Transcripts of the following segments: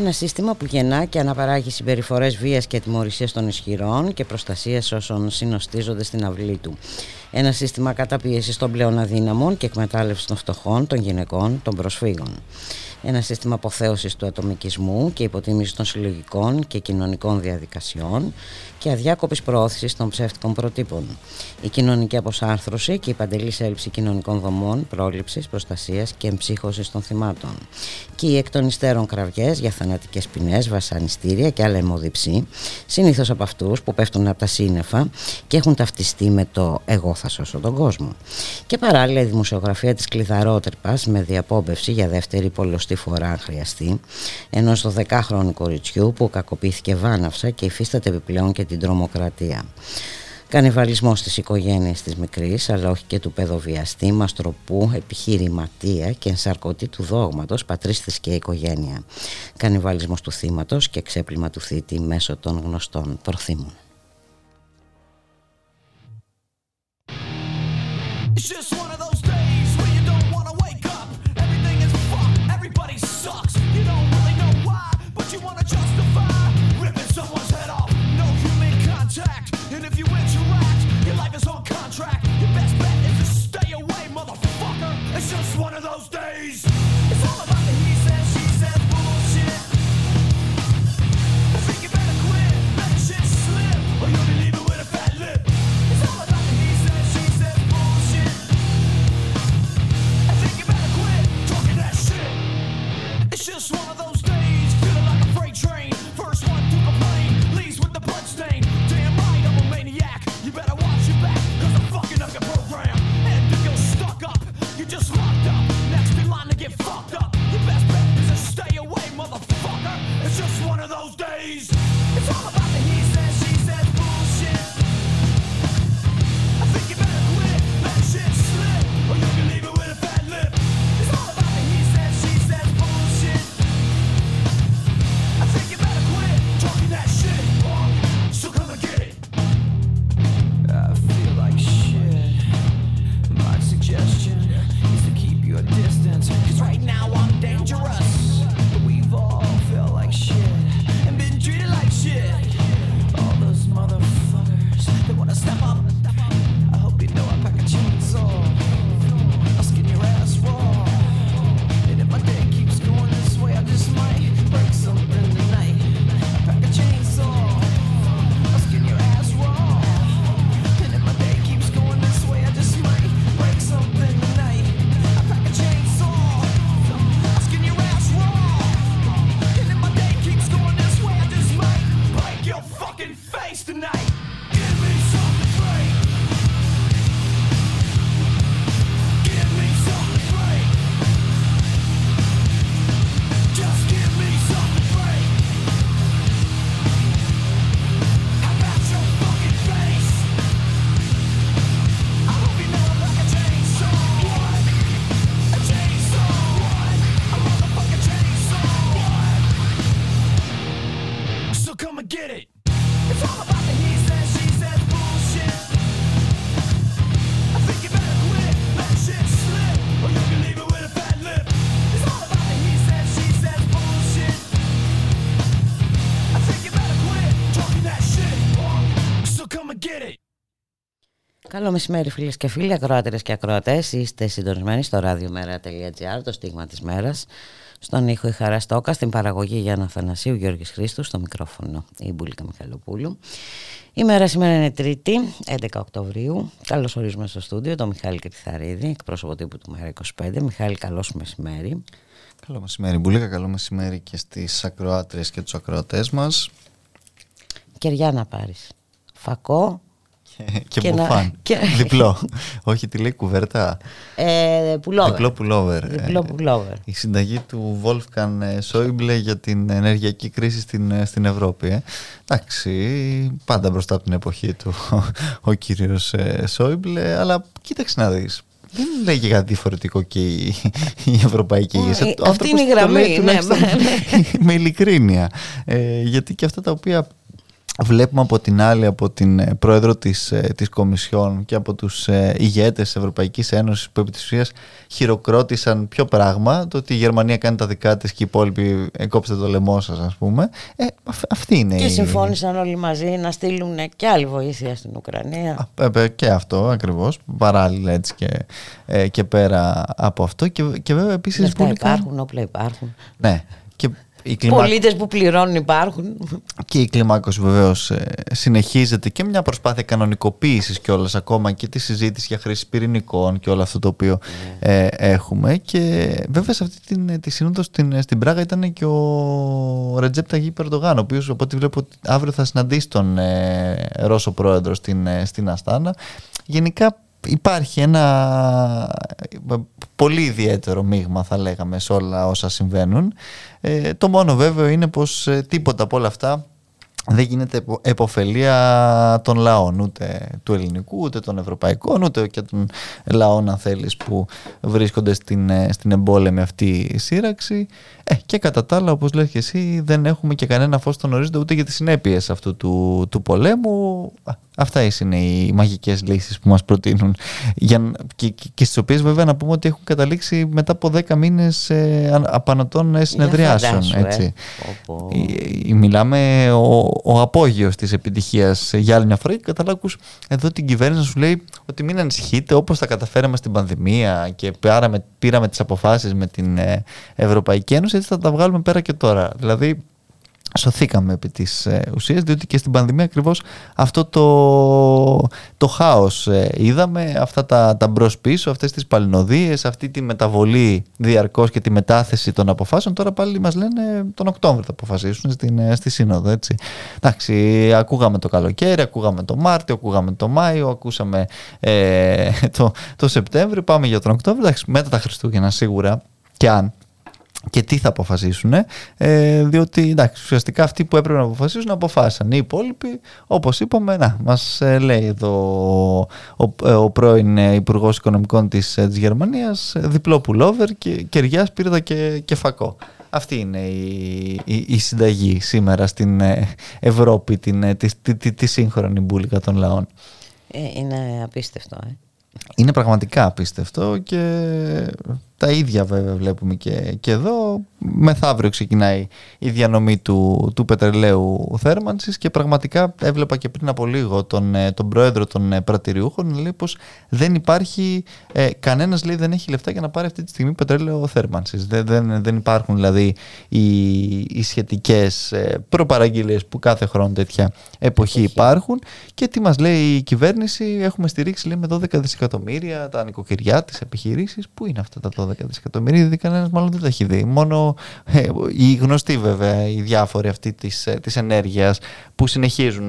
Ένα σύστημα που γεννά και αναπαράγει συμπεριφορές βίας και ατιμωρησίας των ισχυρών και προστασίας όσων συνοστίζονται στην αυλή του. Ένα σύστημα καταπίεσης των πλέον αδύναμων και εκμετάλλευσης των φτωχών, των γυναικών, των προσφύγων. Ένα σύστημα αποθέωσης του ατομικισμού και υποτίμησης των συλλογικών και κοινωνικών διαδικασιών και αδιάκοπης προώθησης των ψεύτικων προτύπων. Η κοινωνική αποσάρθρωση και η παντελής έλλειψη κοινωνικών δομών, πρόληψης, προστασίας και εμψύχωσης των θυμάτων. Και οι εκ των υστέρων κραυγές για θανατικές ποινές, βασανιστήρια και άλλα αιμοδίψη, συνήθως από αυτούς που πέφτουν από τα σύννεφα και έχουν ταυτιστεί με το εγώ θα σώσω τον κόσμο. Και παράλληλα η δημοσιογραφία της κλειδαρότρυπας με διαπόμπευση για δεύτερη πολλωστή φορά, αν χρειαστεί, ενός 12χρονου κοριτσιού που κακοποιήθηκε βάναυσα και υφίσταται επιπλέον και την τρομοκρατία. Κανιβαλισμός της οικογένειας της μικρής, αλλά όχι και του παιδοβιαστή, μαστροπού, επιχειρηματία και ενσαρκωτή του δόγματος, πατρίστης και οικογένεια. Κανιβαλισμός του θύματος και ξέπλυμα του θήτη μέσω των γνωστών προθύμων. Καλό μεσημέρι φίλες και φίλοι, ακροάτερες και ακροατές. Είστε συντονισμένοι στο radiomera.gr, το στίγμα της μέρας. Στον ήχο η Χαρά Στόκα, στην παραγωγή Γιάννα Φανασίου, Γιώργης Χρήστου, στο μικρόφωνο η Μπουλίκα Μιχαλοπούλου. Η μέρα σήμερα είναι Τρίτη, 11 Οκτωβρίου. Καλώς ορίζουμε στο στούντιο τον Μιχάλη Κριθαρίδη, εκπρόσωπο τύπου του ΜΕΡΑ25. Μιχάλη, καλώς μεσημέρι. Καλό μεσημέρι Μπουλίκα, καλό μεσημέρι και στις ακροάτριες και τους ακροατές μας. Κεριά να πάρεις. Φακό. Και μπουφάν. Διπλό. Όχι, τι λέει, κουβέρτα. Πουλόβερ. Διπλό πουλόβερ. Η συνταγή του Βόλφκαν Σόιμπλε για την ενεργειακή κρίση στην Ευρώπη. Εντάξει, πάντα μπροστά από την εποχή του ο κύριος Σόιμπλε, αλλά κοίταξε να δεις. Δεν λέγει κάτι διαφορετικό και η Ευρωπαϊκή Ένωση. Αυτή είναι η γραμμή. Με ειλικρίνεια. Γιατί και αυτά τα οποία βλέπουμε από την άλλη, από την πρόεδρο της Κομισιόν και από τους ηγέτες της Ευρωπαϊκής Ένωσης που επί της ουσίας χειροκρότησαν ποιο πράγμα, το ότι η Γερμανία κάνει τα δικά της και οι υπόλοιποι κόψτε το λαιμό σας, ας πούμε. Αυτή είναι. Και συμφώνησαν όλοι μαζί να στείλουν και άλλη βοήθεια στην Ουκρανία. Και αυτό ακριβώς, παράλληλα έτσι και πέρα από αυτό. Και βέβαια επίσης. Λεφτά υπάρχουν, όπλα υπάρχουν. Ναι. Οι πολίτες που πληρώνουν υπάρχουν. Και η κλιμάκωση βεβαίως συνεχίζεται και μια προσπάθεια κανονικοποίησης κιόλας, ακόμα και τη συζήτηση για χρήση πυρηνικών και όλο αυτό το οποίο έχουμε. Και βέβαια σε αυτή τη σύνοδο στην Πράγα ήταν και ο Ρετζέπ Ταγίπ Ερντογάν, ο οποίος από ό,τι βλέπω αύριο θα συναντήσει τον Ρώσο πρόεδρο στην Αστάνα. Γενικά υπάρχει ένα πολύ ιδιαίτερο μείγμα, θα λέγαμε, σε όλα όσα συμβαίνουν. Το μόνο βέβαιο είναι πως τίποτα από όλα αυτά δεν γίνεται επωφελία των λαών, ούτε του ελληνικού, ούτε των ευρωπαϊκών, ούτε και των λαών, αν θέλεις, που βρίσκονται στην εμπόλεμη αυτή σύραξη. Και κατά τα άλλα, όπως λες και εσύ, δεν έχουμε και κανένα φως στον ορίζοντα ούτε για τις συνέπειες αυτού του πολέμου. Αυτά είναι οι μαγικές λύσεις που μας προτείνουν και στις οποίες βέβαια να πούμε ότι έχουν καταλήξει μετά από 10 μήνες απανωτών συνεδριάσεων. Έτσι. Μιλάμε ο απόγειος της επιτυχίας για άλλη μια φορά, και καταλάβεις εδώ την κυβέρνηση να σου λέει ότι μην ανησυχείτε, όπως τα καταφέραμε στην πανδημία και πήραμε τις αποφάσεις με την Ευρωπαϊκή Ένωση, έτσι θα τα βγάλουμε πέρα και τώρα. Δηλαδή σωθήκαμε επί της ουσίας, διότι και στην πανδημία ακριβώς αυτό το χάος είδαμε, αυτά τα μπρος-πίσω, αυτές τις παλινοδίες, αυτή τη μεταβολή διαρκώς και τη μετάθεση των αποφάσεων. Τώρα πάλι μας λένε τον Οκτώβριο θα αποφασίσουν στη Σύνοδο, έτσι. Εντάξει, ακούγαμε το καλοκαίρι, ακούγαμε το Μάρτιο, ακούγαμε το Μάιο, ακούσαμε το Σεπτέμβριο, πάμε για τον Οκτώβριο. Εντάξει, μετά τα Χριστούγεννα σίγουρα, και αν και τι θα αποφασίσουν, διότι εντάξει, ουσιαστικά αυτοί που έπρεπε να αποφασίσουν αποφάσισαν. Οι υπόλοιποι, όπως είπαμε, μας λέει εδώ ο πρώην Υπουργός Οικονομικών της Γερμανίας, διπλό πουλόβερ και κεριά, σπίρτα και φακό. Αυτή είναι η συνταγή σήμερα στην Ευρώπη, τη σύγχρονη μπουλίκα των λαών. Είναι απίστευτο. Είναι πραγματικά απίστευτο, και τα ίδια βέβαια βλέπουμε και εδώ. Μεθαύριο ξεκινάει η διανομή του πετρελαίου θέρμανσης, και πραγματικά έβλεπα και πριν από λίγο τον πρόεδρο των πρατηριούχων να λέει πως δεν υπάρχει, κανένας λέει δεν έχει λεφτά για να πάρει αυτή τη στιγμή πετρέλαιο θέρμανσης. Δεν υπάρχουν δηλαδή οι σχετικές προπαραγγελίες που κάθε χρόνο τέτοια εποχή υπάρχουν. Και τι μας λέει η κυβέρνηση, έχουμε στηρίξει, λέει, με 12 δισεκατομμύρια τα νοικοκυριά, τις επιχειρήσεις. Πού είναι αυτά τα 12 δισεκατομμύρια, δηλαδή κανένας μάλλον δεν τα έχει δει. Μόνο οι γνωστοί βέβαια, οι διάφοροι αυτοί της ενέργειας που συνεχίζουν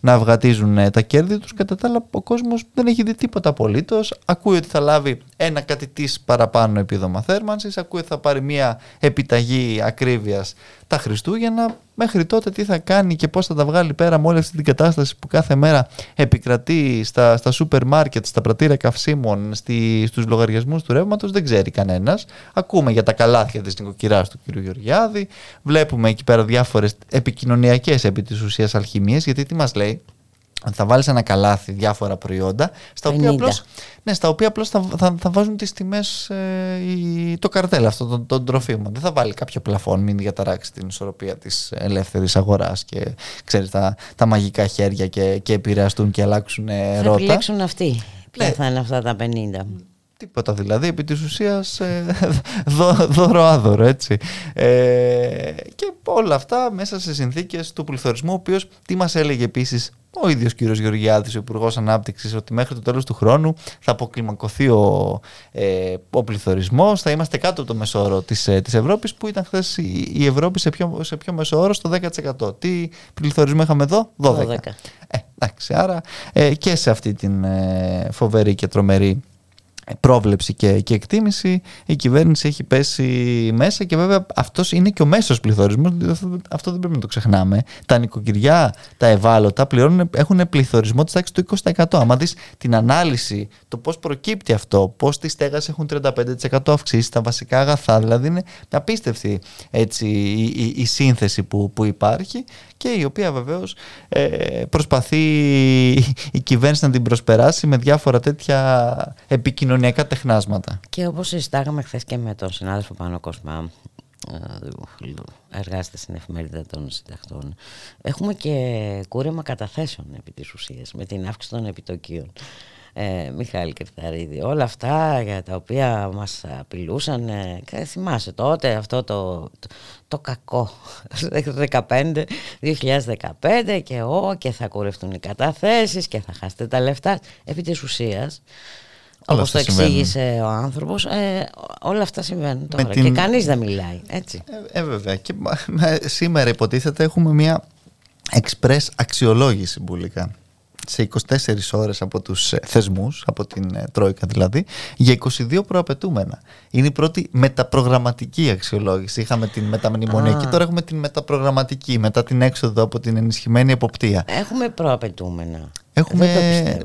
να αυγατίζουν τα κέρδη τους. Κατά τα άλλα, ο κόσμος δεν έχει δει τίποτα απολύτως. Ακούει ότι θα λάβει ένα κατητής παραπάνω επίδομα θέρμανσης, ακούει ότι θα πάρει μια επιταγή ακρίβειας τα Χριστούγεννα. Μέχρι τότε τι θα κάνει και πώς θα τα βγάλει πέρα με όλη αυτή την κατάσταση που κάθε μέρα επικρατεί στα σούπερ μάρκετ, στα πρατήρια καυσίμων, στους λογαριασμούς του ρεύματος, δεν ξέρει κανένας. Ακούμε για τα καλάθια της νοικοκυράς του κύριου Γεωργιάδη. Βλέπουμε εκεί πέρα διάφορες επικοινωνιακές επί της ουσίας αλχημίες, γιατί τι μας λέει. Θα βάλεις ένα καλάθι διάφορα προϊόντα στα οποία απλώς θα βάζουν τις τιμές, το καρτέλ αυτό των τροφίμων. Δεν θα βάλει κάποιο πλαφόν, μην διαταράξει την ισορροπία της ελεύθερης αγοράς και ξέρεις τα μαγικά χέρια και επηρεαστούν και αλλάξουν ρότα. Θα επιλέξουν αυτοί. Ποια θα είναι αυτά τα 50. Τίποτα δηλαδή, επί της ουσίας δώρο-άδωρο, έτσι. Και όλα αυτά μέσα σε συνθήκες του πληθωρισμού, ο οποίος τι μας έλεγε επίσης ο ίδιος κύριος Γεωργιάδης, ο Υπουργός Ανάπτυξης, ότι μέχρι το τέλος του χρόνου θα αποκλιμακωθεί ο πληθωρισμός, θα είμαστε κάτω από το μεσόρο της Ευρώπης, που ήταν χθες η Ευρώπη σε πιο μεσόρο, στο 10%. Τι πληθωρισμό είχαμε εδώ, 12%. Εντάξει, άρα και σε αυτή την φοβερή και τρομερή πρόβλεψη και εκτίμηση η κυβέρνηση έχει πέσει μέσα, και βέβαια αυτός είναι και ο μέσος πληθωρισμός, αυτό δεν πρέπει να το ξεχνάμε. Τα νοικοκυριά, τα ευάλωτα έχουν πληθωρισμό της τάξης του 20%. Άμα δεις την ανάλυση, το πώς προκύπτει αυτό, πώς τη στέγαση έχουν 35% αυξήσει, τα βασικά αγαθά, δηλαδή είναι απίστευτη έτσι, η σύνθεση που υπάρχει, και η οποία βεβαίως προσπαθεί η κυβέρνηση να την προσπεράσει με διάφορα τέτοια επικοινωνιακά τεχνάσματα. Και όπως συζητάγαμε χθες και με τον συνάδελφο Πάνο Κοσμά, εργάζεται στην Εφημερίδα των Συντακτών, έχουμε και κούρεμα καταθέσεων επί της ουσίας, με την αύξηση των επιτοκίων. Μιχάλη Κριθαρίδη, όλα αυτά για τα οποία μας απειλούσαν, θυμάσαι τότε αυτό το κακό 2015 και θα κουρευτούν οι καταθέσεις και θα χάσετε τα λεφτά. Επί της ουσίας, όπως το εξήγησε ο άνθρωπος, όλα αυτά συμβαίνουν τώρα και κανείς δεν μιλάει, έτσι. Βέβαια, και σήμερα υποτίθεται έχουμε μια εξπρές αξιολόγηση Μπουλίκα, σε 24 ώρες από τους θεσμούς, από την Τρόικα δηλαδή, για 22 προαπαιτούμενα. Είναι η πρώτη μεταπρογραμματική αξιολόγηση. Είχαμε την μεταμνημονιακή, τώρα έχουμε την μεταπρογραμματική, μετά την έξοδο από την ενισχυμένη εποπτεία. Έχουμε προαπαιτούμενα.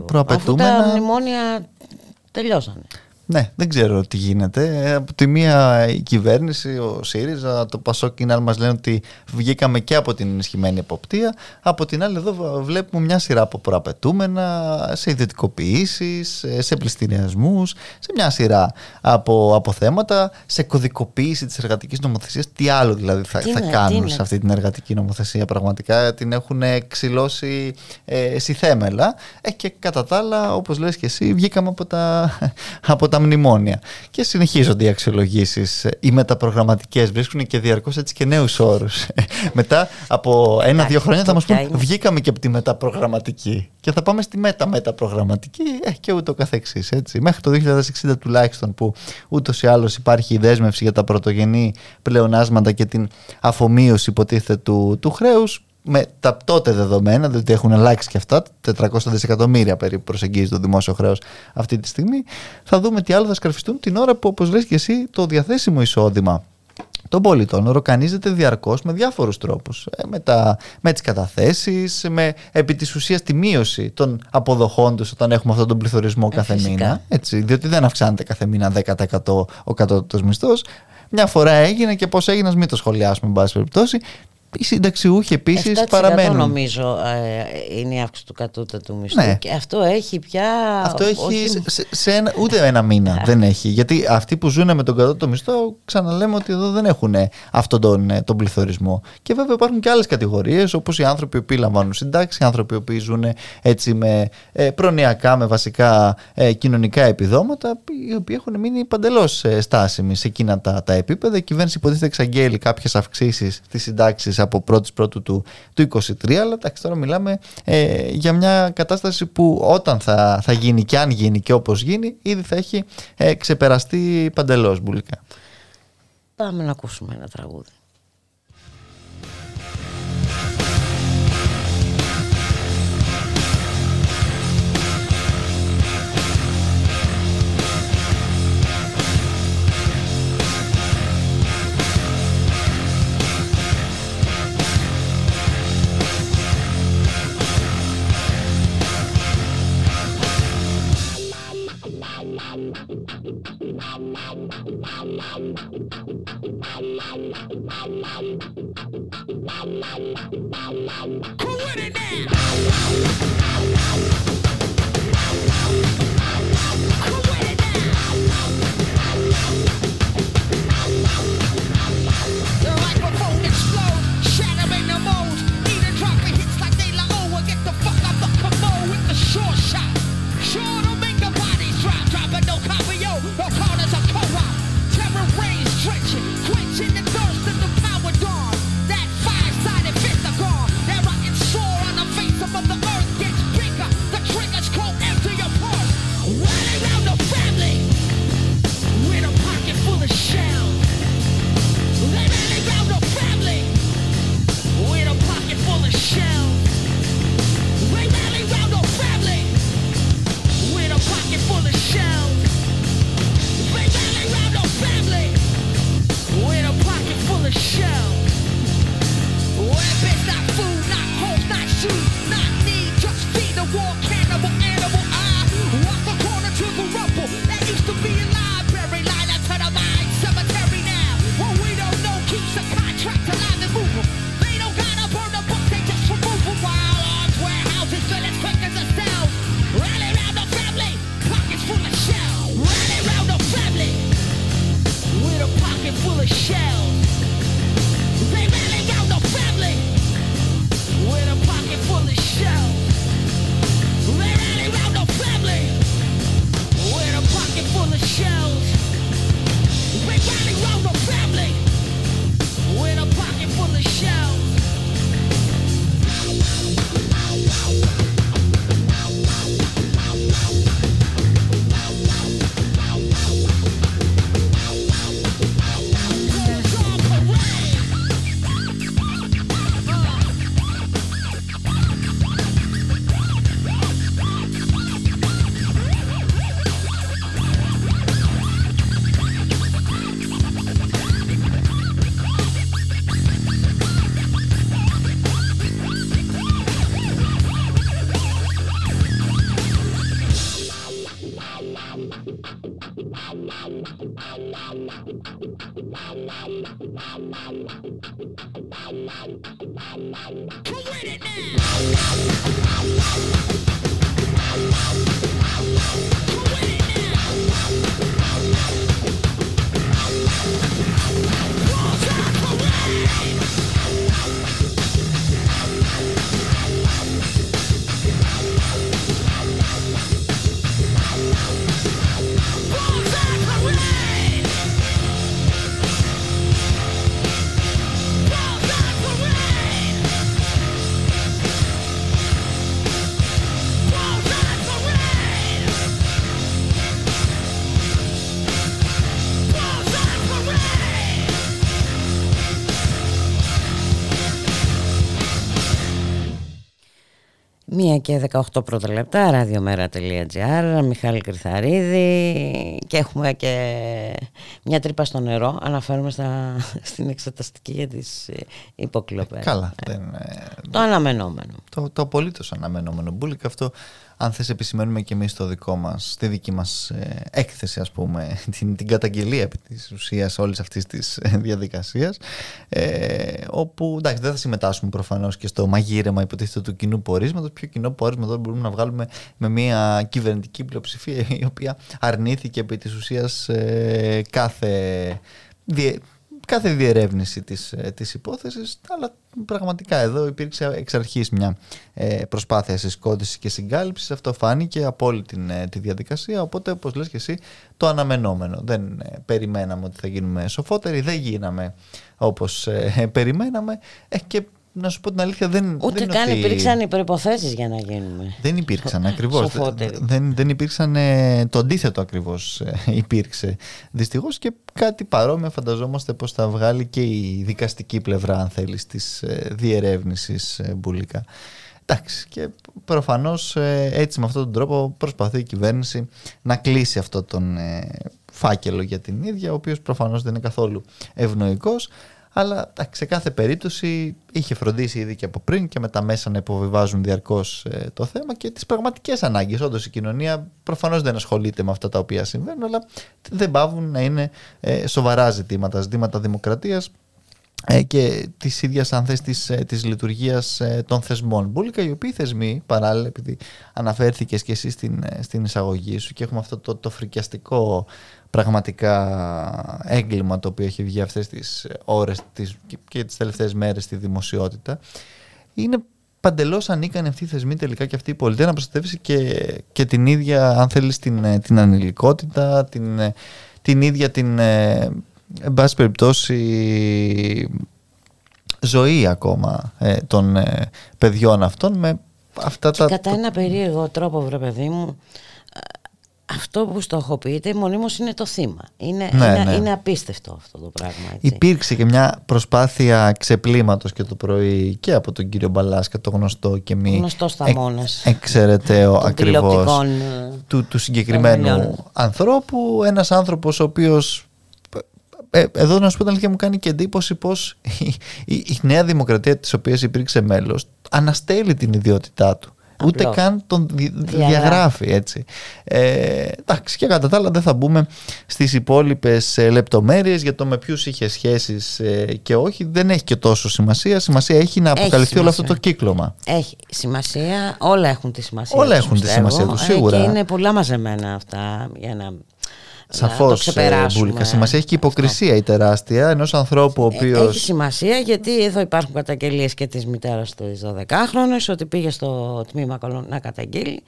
Προαπαιτούμενα. Αφού τα μνημόνια τελειώσανε. Ναι, δεν ξέρω τι γίνεται. Από τη μία η κυβέρνηση, ο ΣΥΡΙΖΑ, το ΠΑΣΟΚ και οι άλλοι μας λένε ότι βγήκαμε και από την ενισχυμένη εποπτεία. Από την άλλη, εδώ βλέπουμε μια σειρά από προαπαιτούμενα, σε ιδιωτικοποιήσεις, σε πληστηριασμούς, σε μια σειρά από θέματα, σε κωδικοποίηση της εργατικής νομοθεσίας. Τι άλλο δηλαδή θα κάνουν σε αυτή την εργατική νομοθεσία, πραγματικά την έχουν ξυλώσει θέμελα. Και κατά τα άλλα, όπως λες και εσύ, βγήκαμε από τα μνημόνια. Και συνεχίζονται οι αξιολογήσεις, οι μεταπρογραμματικές, βρίσκουν και διαρκώς έτσι και νέους όρους. Μετά από 1-2 χρόνια θα μας πούν βγήκαμε και από τη μεταπρογραμματική και θα πάμε στη μεταπρογραμματική και ούτω καθεξής. Έτσι. Μέχρι το 2060 τουλάχιστον, που ούτως ή άλλως υπάρχει η δέσμευση για τα πρωτογενή πλεονάσματα και την αφομοίωση υποτίθεται του χρέους. Με τα τότε δεδομένα, διότι έχουν αλλάξει και αυτά, 400 δισεκατομμύρια περίπου προσεγγίζει το δημόσιο χρέος αυτή τη στιγμή, θα δούμε τι άλλο θα σκαρφιστούν, την ώρα που, όπως λες και εσύ, το διαθέσιμο εισόδημα των πολιτών ροκανίζεται διαρκώς με διάφορους τρόπους. Με τις καταθέσεις, με επί της ουσίας τη μείωση των αποδοχών τους όταν έχουμε αυτόν τον πληθωρισμό κάθε μήνα. Έτσι, διότι δεν αυξάνεται κάθε μήνα 10% ο κατώτατος μισθός. Μια φορά έγινε και πώς έγινε, μην το σχολιάσουμε, εν πάση περιπτώσει. Οι συνταξιούχοι επίσης παραμένουν. Νομίζω είναι η αύξηση του κατώτατου μισθού. Ναι. Και αυτό έχει πια. Αυτό έχει. Όχι... Ούτε ένα μήνα δεν έχει. Γιατί αυτοί που ζουν με τον κατώτατο μισθό, ξαναλέμε ότι εδώ δεν έχουν αυτόν τον πληθωρισμό. Και βέβαια υπάρχουν και άλλες κατηγορίες, όπως οι άνθρωποι που λαμβάνουν συντάξει, οι άνθρωποι που ζουν έτσι με προνοιακά, με βασικά κοινωνικά επιδόματα, οι οποίοι έχουν μείνει παντελώς στάσιμοι σε εκείνα τα επίπεδα. Η κυβέρνηση υποτίθεται εξαγγέλει κάποιες αυξήσεις στις συντάξεις από 1η Πρώτου του 2023, αλλά τώρα μιλάμε για μια κατάσταση που όταν θα γίνει και αν γίνει και όπως γίνει, ήδη θα έχει ξεπεραστεί παντελώς, Μπουλικά. Πάμε να ακούσουμε ένα τραγούδι. Power dawn, that five-sided fist of gone, that rotten sword on the Και 18 πρώτα λεπτά, radiomera.gr, Μιχάλη Κριθαρίδη, και έχουμε και μια τρύπα στο νερό, αναφέρουμε στην εξεταστική για τις υποκλοπές. Καλά. Το αναμενόμενο. Το απολύτως αναμενόμενο. Μπουλίκα, αυτό αν θες επισημαίνουμε και εμείς το δικό μας, στη δική μας έκθεση, ας πούμε, την καταγγελία επί της ουσίας όλης αυτής της διαδικασίας, όπου εντάξει, δεν θα συμμετάσχουμε προφανώς και στο μαγείρεμα υποτίθεται του κοινού πορίσματος. Ποιο κοινό πόρισμα τώρα μπορούμε να βγάλουμε με μια κυβερνητική πλειοψηφία η οποία αρνήθηκε επί της ουσίας κάθε διερεύνηση της υπόθεσης, αλλά πραγματικά εδώ υπήρξε εξ αρχής μια προσπάθεια συσκόντησης και συγκάλυψης. Αυτό φάνηκε από όλη τη διαδικασία, οπότε όπως λες και εσύ, το αναμενόμενο. Δεν περιμέναμε ότι θα γίνουμε σοφότεροι, δεν γίναμε όπως περιμέναμε, και να σου πω την αλήθεια, ούτε καν ότι υπήρξαν οι προϋποθέσεις για να γίνουμε. Δεν υπήρξαν ακριβώς. Δεν υπήρξαν. Το αντίθετο ακριβώς υπήρξε. Δυστυχώς, και κάτι παρόμοιο φανταζόμαστε πως θα βγάλει και η δικαστική πλευρά, αν θέλεις, της διερεύνησης, Μπουλίκα. Εντάξει, και προφανώς έτσι με αυτόν τον τρόπο προσπαθεί η κυβέρνηση να κλείσει αυτό τον φάκελο για την ίδια, ο οποίος προφανώς δεν είναι καθόλου ευνοϊκός. Αλλά σε κάθε περίπτωση είχε φροντίσει ήδη και από πριν και με τα μέσα να υποβιβάζουν διαρκώς το θέμα και τις πραγματικές ανάγκες. Όντως η κοινωνία προφανώς δεν ασχολείται με αυτά τα οποία συμβαίνουν, αλλά δεν παύουν να είναι σοβαρά ζητήματα δημοκρατίας και της ίδιας, αν θες, της λειτουργίας των θεσμών. Μπουλίκα, οι οποίοι θεσμοί, παράλληλα, επειδή αναφέρθηκες και εσύ στην εισαγωγή σου και έχουμε αυτό το φρικιαστικό πραγματικά έγκλημα το οποίο έχει βγει αυτές τις ώρες και τις τελευταίες μέρες στη δημοσιότητα, είναι παντελώς ανίκανοι αυτοί οι θεσμοί τελικά και αυτή η πολιτεία να προστατεύσει και την ίδια, αν θέλεις, την ανηλικότητα, την ίδια την, εν πάση περιπτώσει, ζωή ακόμα των παιδιών αυτών με αυτά και τα... Κατά ένα περίεργο τρόπο, βρε παιδί μου, αυτό που στοχοποιείται μονίμως είναι το θύμα. Είναι απίστευτο αυτό το πράγμα. Έτσι. Υπήρξε και μια προσπάθεια ξεπλήματος και το πρωί και από τον κύριο Μπαλάσκα, το γνωστό και μη εξαιρεταίο ακριβώς του συγκεκριμένου ανθρώπου. Ένας άνθρωπος ο οποίος... Εδώ να σου πω την αλήθεια, μου κάνει και εντύπωση πως η Νέα Δημοκρατία της οποίας υπήρξε μέλος αναστέλει την ιδιότητά του. Ούτε καν τον διαγράφει, έτσι. Εντάξει, και κατά τα άλλα δεν θα μπούμε στις υπόλοιπες λεπτομέρειες για το με ποιους είχε σχέσεις και όχι. Δεν έχει και τόσο σημασία. Σημασία έχει να αποκαλυφθεί όλο αυτό το κύκλωμα. Έχει σημασία. Όλα έχουν τη σημασία. Όλα έχουν τη σημασία του, σίγουρα. Και είναι πολλά μαζεμένα αυτά για να... Σαφώς, Μπουλίκα. Σημασία έχει και η υποκρισία η τεράστια ενός ανθρώπου ο οποίος... Έχει σημασία, γιατί εδώ υπάρχουν καταγγελίες και της μητέρας του 12χρονου, ότι πήγε στο τμήμα να καταγγείλει.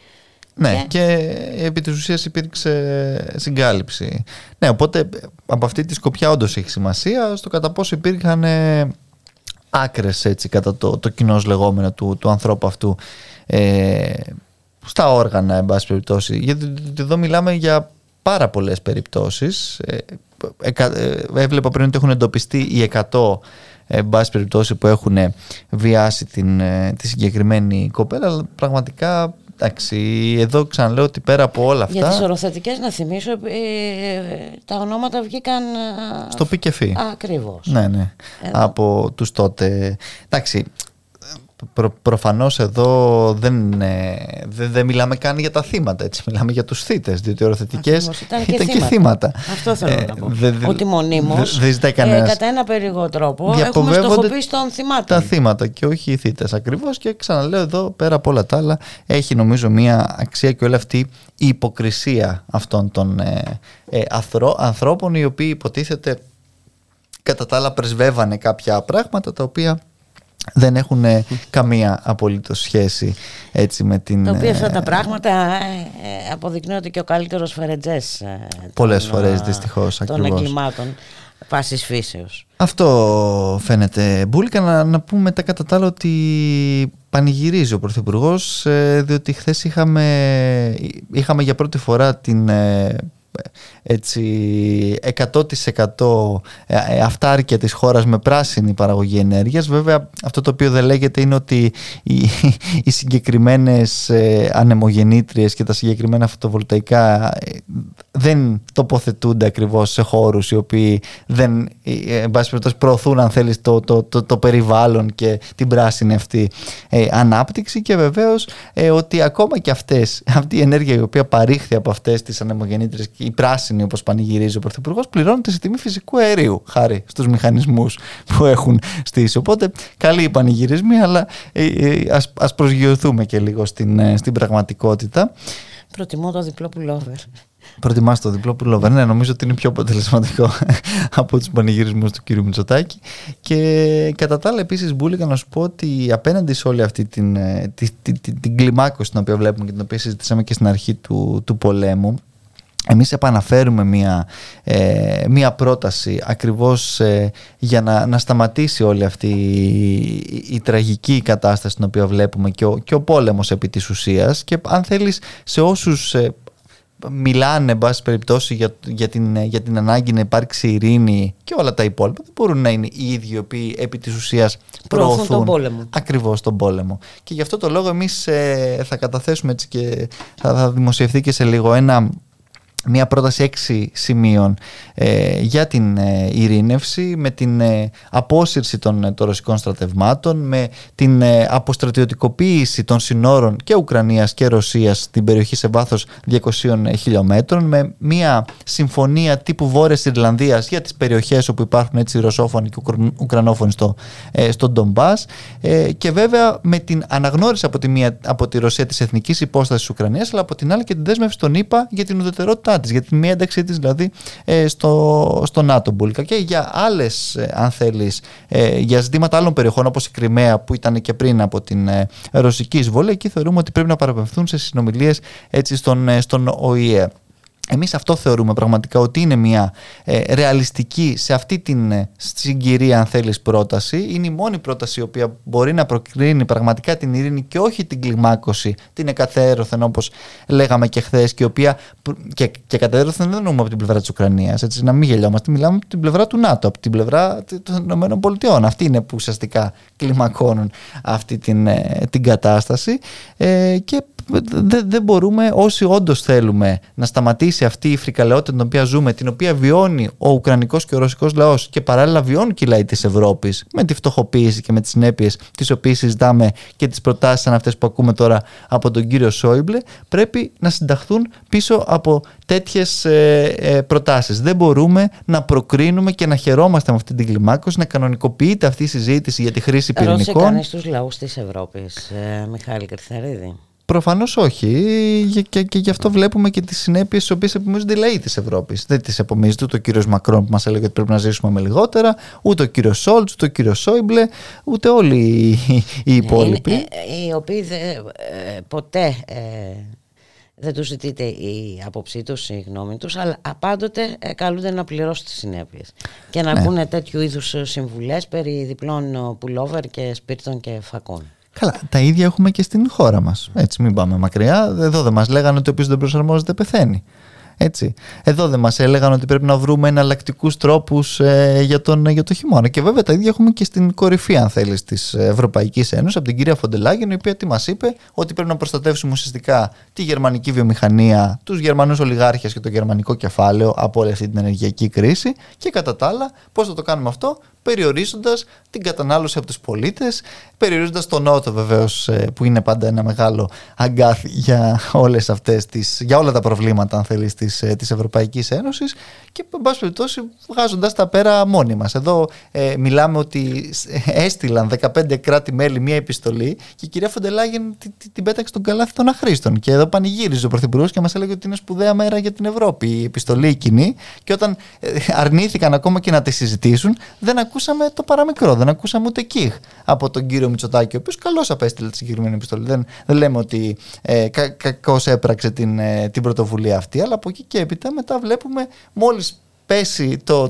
Ναι, και επί της ουσίας υπήρξε συγκάλυψη. Ναι, οπότε από αυτή τη σκοπιά όντως έχει σημασία στο κατά πόσο υπήρχαν άκρες, έτσι, κατά το κοινώς λεγόμενο του ανθρώπου αυτού στα όργανα, εν πάση περιπτώσει. Γιατί εδώ μιλάμε για πάρα πολλές περιπτώσεις. Έβλεπα πριν ότι έχουν εντοπιστεί οι 100, εν πάση περιπτώσει, που έχουν βιάσει τη συγκεκριμένη κοπέλα, αλλά πραγματικά, εντάξει, εδώ ξαναλέω ότι πέρα από όλα αυτά... Για τις οροθετικές να θυμίσω, τα ονόματα βγήκαν... Στο πι και φι. Ακριβώς. Ναι. Από τους τότε... Εντάξει, Προφανώς εδώ δεν μιλάμε καν για τα θύματα, έτσι. Μιλάμε για τους θύτες, διότι οι οροθετικές ήταν και θύματα. Αυτό θέλω να πω. Ότι μονίμως κατά ένα περίεργο τρόπο έχουμε στοχοποιήσει των θυμάτων. Τα θύματα και όχι οι θύτες ακριβώς. Και ξαναλέω εδώ, πέρα από όλα τα άλλα, έχει νομίζω μία αξία και όλη αυτή η υποκρισία αυτών των ανθρώπων, οι οποίοι υποτίθεται κατά τα άλλα πρεσβεύανε κάποια πράγματα τα οποία δεν έχουν καμία απολύτως σχέση, έτσι, με την... Τα οποία αυτά τα πράγματα αποδεικνύονται και ο καλύτερος φερετζές πολλές φορές, δυστυχώς, των εγκλημάτων πάσης φύσεως. Αυτό φαίνεται. Μπούλικα, να πούμε τα κατά τα άλλα ότι πανηγυρίζει ο Πρωθυπουργός, διότι χθες είχαμε για πρώτη φορά την... έτσι 100% αυτάρκεια της χώρας με πράσινη παραγωγή ενέργειας. Βέβαια αυτό το οποίο δεν λέγεται είναι ότι οι συγκεκριμένες ανεμογεννήτριες και τα συγκεκριμένα φωτοβολταϊκά δεν τοποθετούνται ακριβώς σε χώρους οι οποίοι δεν, εν πάση περιπτώσει, προωθούν, αν θέλεις, το περιβάλλον και την πράσινη αυτή ανάπτυξη. Και βεβαίως ότι ακόμα και αυτή η ενέργεια η οποία παρήχθη από αυτές τις ανεμογεννήτριες, η πράσινη, όπως πανηγυρίζει ο Πρωθυπουργός, πληρώνεται σε τιμή φυσικού αερίου, χάρη στους μηχανισμούς που έχουν στήσει. Οπότε, καλοί οι πανηγυρισμοί, αλλά ας προσγειωθούμε και λίγο στην πραγματικότητα. Προτιμώ το διπλό πουλόβερ. Προτιμάς το διπλό πουλόβερ. Ναι, νομίζω ότι είναι πιο αποτελεσματικό από τους πανηγυρισμούς του κύριου Μητσοτάκη. Και κατά τα άλλα, επίσης, Μπούλικα, να σου πω ότι απέναντι σε όλη αυτή την κλιμάκωση την οποία βλέπουμε και την οποία συζητήσαμε και στην αρχή του πολέμου, εμείς επαναφέρουμε μία πρόταση ακριβώς για να σταματήσει όλη αυτή η τραγική κατάσταση στην οποία βλέπουμε και ο πόλεμος επί της ουσίας. Και αν θέλεις, σε όσους μιλάνε, εν πάση περιπτώσει, για την ανάγκη να υπάρξει ειρήνη και όλα τα υπόλοιπα, δεν μπορούν να είναι οι ίδιοι οι οποίοι επί της ουσίας προωθούν τον πόλεμο. Ακριβώς τον πόλεμο. Και γι' αυτό το λόγο εμείς θα καταθέσουμε, έτσι, και θα δημοσιευθεί και σε λίγο μια πρόταση 6 σημείων για την ειρήνευση, με την απόσυρση των ρωσικών στρατευμάτων, με την αποστρατιωτικοποίηση των συνόρων και Ουκρανίας και Ρωσίας στην περιοχή σε βάθος 200 χιλιόμετρων, με μια συμφωνία τύπου Βόρειας Ιρλανδίας για τις περιοχές όπου υπάρχουν, έτσι, ρωσόφωνοι και ουκρανόφωνοι στον Ντομπάς, και βέβαια με την αναγνώριση από τη Ρωσία της εθνικής υπόστασης της Ουκρανίας, αλλά από την άλλη και την δέσμευση των ΗΠΑ για την ουδετερότητα της, για τη μία ένταξή της δηλαδή στο ΝΑΤΟ, Μπούλικα, και για άλλες, αν θέλεις, για ζητήματα άλλων περιοχών όπως η Κριμαία που ήταν και πριν από την ρωσική εισβολή. Εκεί θεωρούμε ότι πρέπει να παραπευθούν σε συνομιλίες, έτσι, στον ΟΗΕ. Εμείς αυτό θεωρούμε πραγματικά ότι είναι μια ρεαλιστική, σε αυτή την συγκυρία, αν θέλεις, πρόταση. Είναι η μόνη πρόταση η οποία μπορεί να προκρίνει πραγματικά την ειρήνη και όχι την κλιμάκωση, την εκατέρωθεν, όπως λέγαμε και χθες, και η οποία και εκατέρωθεν δεν εννοούμε από την πλευρά της Ουκρανίας, έτσι, να μην γελιόμαστε, μιλάμε από την πλευρά του ΝΑΤΟ, από την πλευρά των ΗΠΑ. Αυτοί είναι που ουσιαστικά κλιμακώνουν αυτή την κατάσταση, και δεν μπορούμε, όσοι όντως θέλουμε να σταματήσει αυτή η φρικαλαιότητα την οποία ζούμε, την οποία βιώνει ο Ουκρανικός και ο Ρωσικός λαός, και παράλληλα βιώνουν και οι λαοί της Ευρώπης με τη φτωχοποίηση και με τις συνέπειες τις οποίες συζητάμε και τις προτάσεις σαν αυτές που ακούμε τώρα από τον κύριο Σόιμπλε, πρέπει να συνταχθούν πίσω από τέτοιες προτάσεις. Δεν μπορούμε να προκρίνουμε και να χαιρόμαστε με αυτή την κλιμάκωση, να κανονικοποιείται αυτή η συζήτηση για τη χρήση πυρηνικών. Ρώσει κανείς τους λαούς της Ευρώπης, Μιχάλη Κριθαρίδη? Προφανώς όχι, και γι' αυτό βλέπουμε και τις συνέπειες τις οποίες επομίζονται οι λαοί της Ευρώπης. Δεν τις επομίζεται ούτε ο κύριος Μακρόν που μας έλεγε ότι πρέπει να ζήσουμε με λιγότερα, ούτε ο κύριος Σόλτς, ούτε ο κύριος Σόιμπλε, ούτε όλοι οι υπόλοιποι. Οι οποίοι ποτέ δεν τους ζητείται η άποψή τους, η γνώμη τους, αλλά πάντοτε καλούνται να πληρώσουν τις συνέπειες και να ακούνε τέτοιου είδους συμβουλές περί διπλών πουλόβερ και σπίρτων και φακών. Καλά, τα ίδια έχουμε και στην χώρα μας. Έτσι, μην πάμε μακριά. Εδώ δεν μας λέγανε ότι ο οποίος δεν προσαρμόζεται πεθαίνει. Έτσι. Εδώ δεν μας έλεγαν ότι πρέπει να βρούμε εναλλακτικούς τρόπους για το χειμώνα. Και βέβαια τα ίδια έχουμε και στην κορυφή, αν θέλεις, της Ευρωπαϊκής Ένωσης, από την κυρία Φόντερ Λάιεν, η οποία τι μας είπε, ότι πρέπει να προστατεύσουμε ουσιαστικά τη γερμανική βιομηχανία, τους Γερμανούς ολιγάρχες και το γερμανικό κεφάλαιο από όλη αυτή την ενεργειακή κρίση. Και κατά τα άλλα, πώς θα το κάνουμε αυτό? Περιορίζοντας την κατανάλωση από τους πολίτες, περιορίζοντας τον Νότο βεβαίως, που είναι πάντα ένα μεγάλο αγκάθι για, όλες αυτές τις, για όλα τα προβλήματα, αν θέλεις, της Ευρωπαϊκής Ένωσης, και εν πάση περιπτώσει βγάζοντας τα πέρα μόνοι μας. Εδώ μιλάμε ότι έστειλαν 15 κράτη-μέλη μία επιστολή και η κυρία Φόντερ Λάιεν την πέταξε στον καλάθι των αχρήστων. Και εδώ πανηγύριζε ο Πρωθυπουργός και μας έλεγε ότι είναι σπουδαία μέρα για την Ευρώπη η επιστολή εκείνη. Και όταν αρνήθηκαν ακόμα και να τη συζητήσουν, δεν ακούσαμε το παραμικρό, δεν ακούσαμε ούτε κιχ από τον κύριο Μητσοτάκη, ο οποίος καλώς απέστειλε τη συγκεκριμένη επιστολή. Δεν λέμε ότι κακώς έπραξε την πρωτοβουλία αυτή, αλλά από εκεί και έπειτα μετά βλέπουμε μόλις πέσει το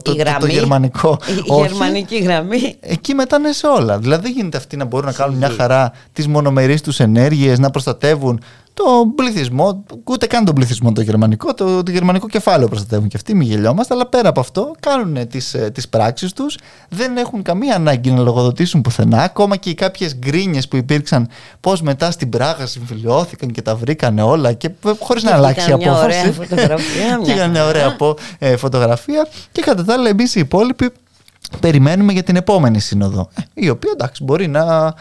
γερμανικό, η γερμανική γραμμή. Εκεί μετάνε σε όλα. Δηλαδή δεν γίνεται αυτοί να μπορούν να κάνουν μια χαρά τις μονομερείς τους ενέργειες, να προστατεύουν τον πληθυσμό, ούτε καν τον πληθυσμό το γερμανικό, το γερμανικό κεφάλαιο προστατεύουν και αυτοί, μη γελιόμαστε, αλλά πέρα από αυτό κάνουν τις πράξεις τους, δεν έχουν καμία ανάγκη να λογοδοτήσουν πουθενά, ακόμα και οι κάποιες γκρίνιες που υπήρξαν, πώς μετά στην Πράγα συμφιλιώθηκαν και τα βρήκανε όλα και χωρίς να αλλάξει η απόφαση. Και ήταν μια ωραία φωτογραφία και κατά τα άλλα εμείς οι υπόλοιποι περιμένουμε για την επόμενη σύνοδο, η οποία εντάξει μπορεί να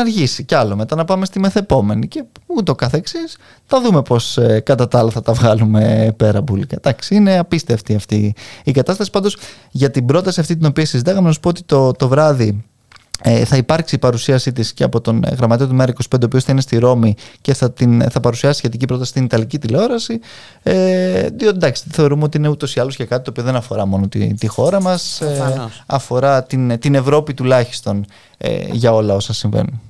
αργήσει κι άλλο, μετά να πάμε στη μεθεπόμενη και ούτω καθεξής. Θα δούμε πώς κατά τα άλλα θα τα βγάλουμε πέρα, Μπουλίκα. Εντάξει, είναι απίστευτη αυτή η κατάσταση. Πάντως για την πρόταση αυτή την οποία συζητάγαμε, να σου πω ότι το βράδυ θα υπάρξει η παρουσίασή της και από τον γραμματέα του ΜΕΡΑ25, ο οποίος θα είναι στη Ρώμη και θα παρουσιάσει σχετική πρόταση στην Ιταλική τηλεόραση. Διότι εντάξει, θεωρούμε ότι είναι ούτως ή άλλως και κάτι το οποίο δεν αφορά μόνο τη χώρα μας, αφορά την Ευρώπη τουλάχιστον για όλα όσα συμβαίνουν.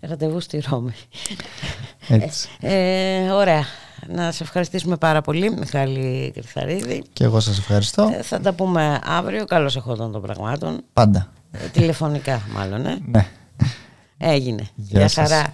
Ραντεβού στη Ρώμη. Έτσι. Ωραία. Να σε ευχαριστήσουμε πάρα πολύ, Μιχάλη Κριθαρίδη. Και εγώ σας ευχαριστώ. Θα τα πούμε αύριο. Καλώς εχόντων των πραγμάτων. Πάντα. Τηλεφωνικά μάλλον, ναι. Έγινε. Γεια χαρά.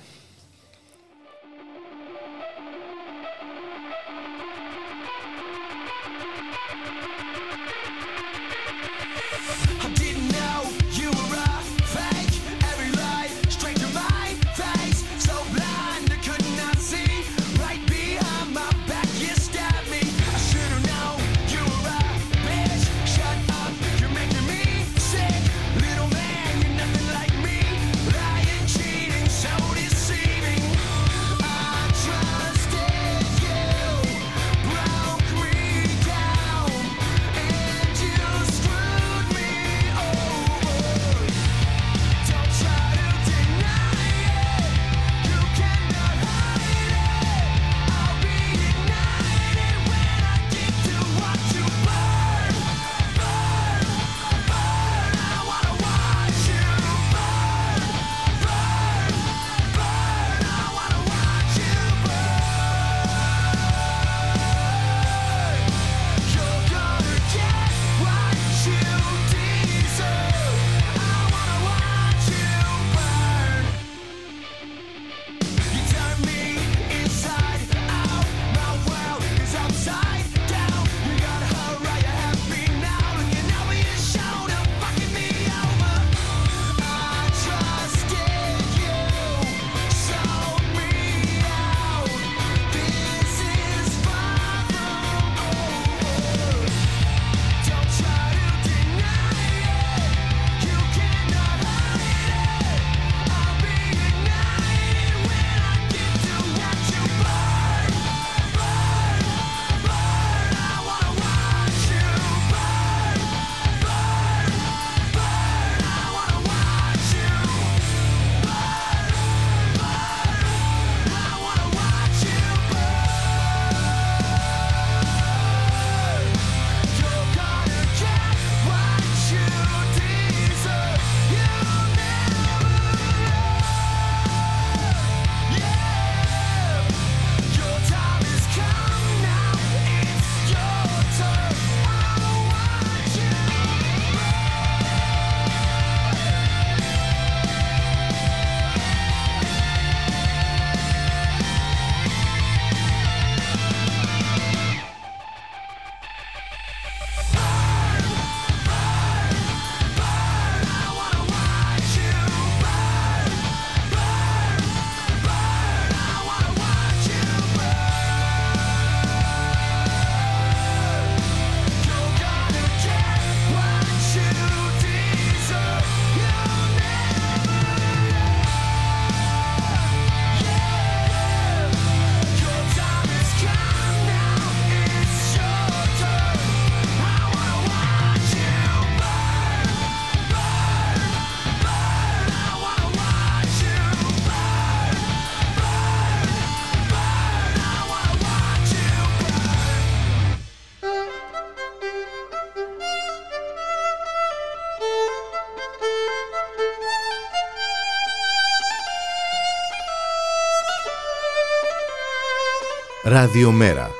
Ράδιο Μέρα.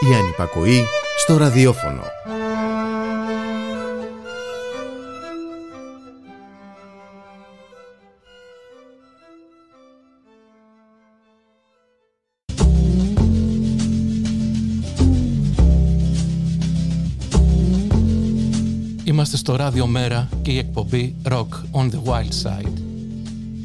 Η ανυπακοή στο ραδιόφωνο. Είμαστε στο Ράδιο Μέρα και η εκπομπή Rock on the Wild Side.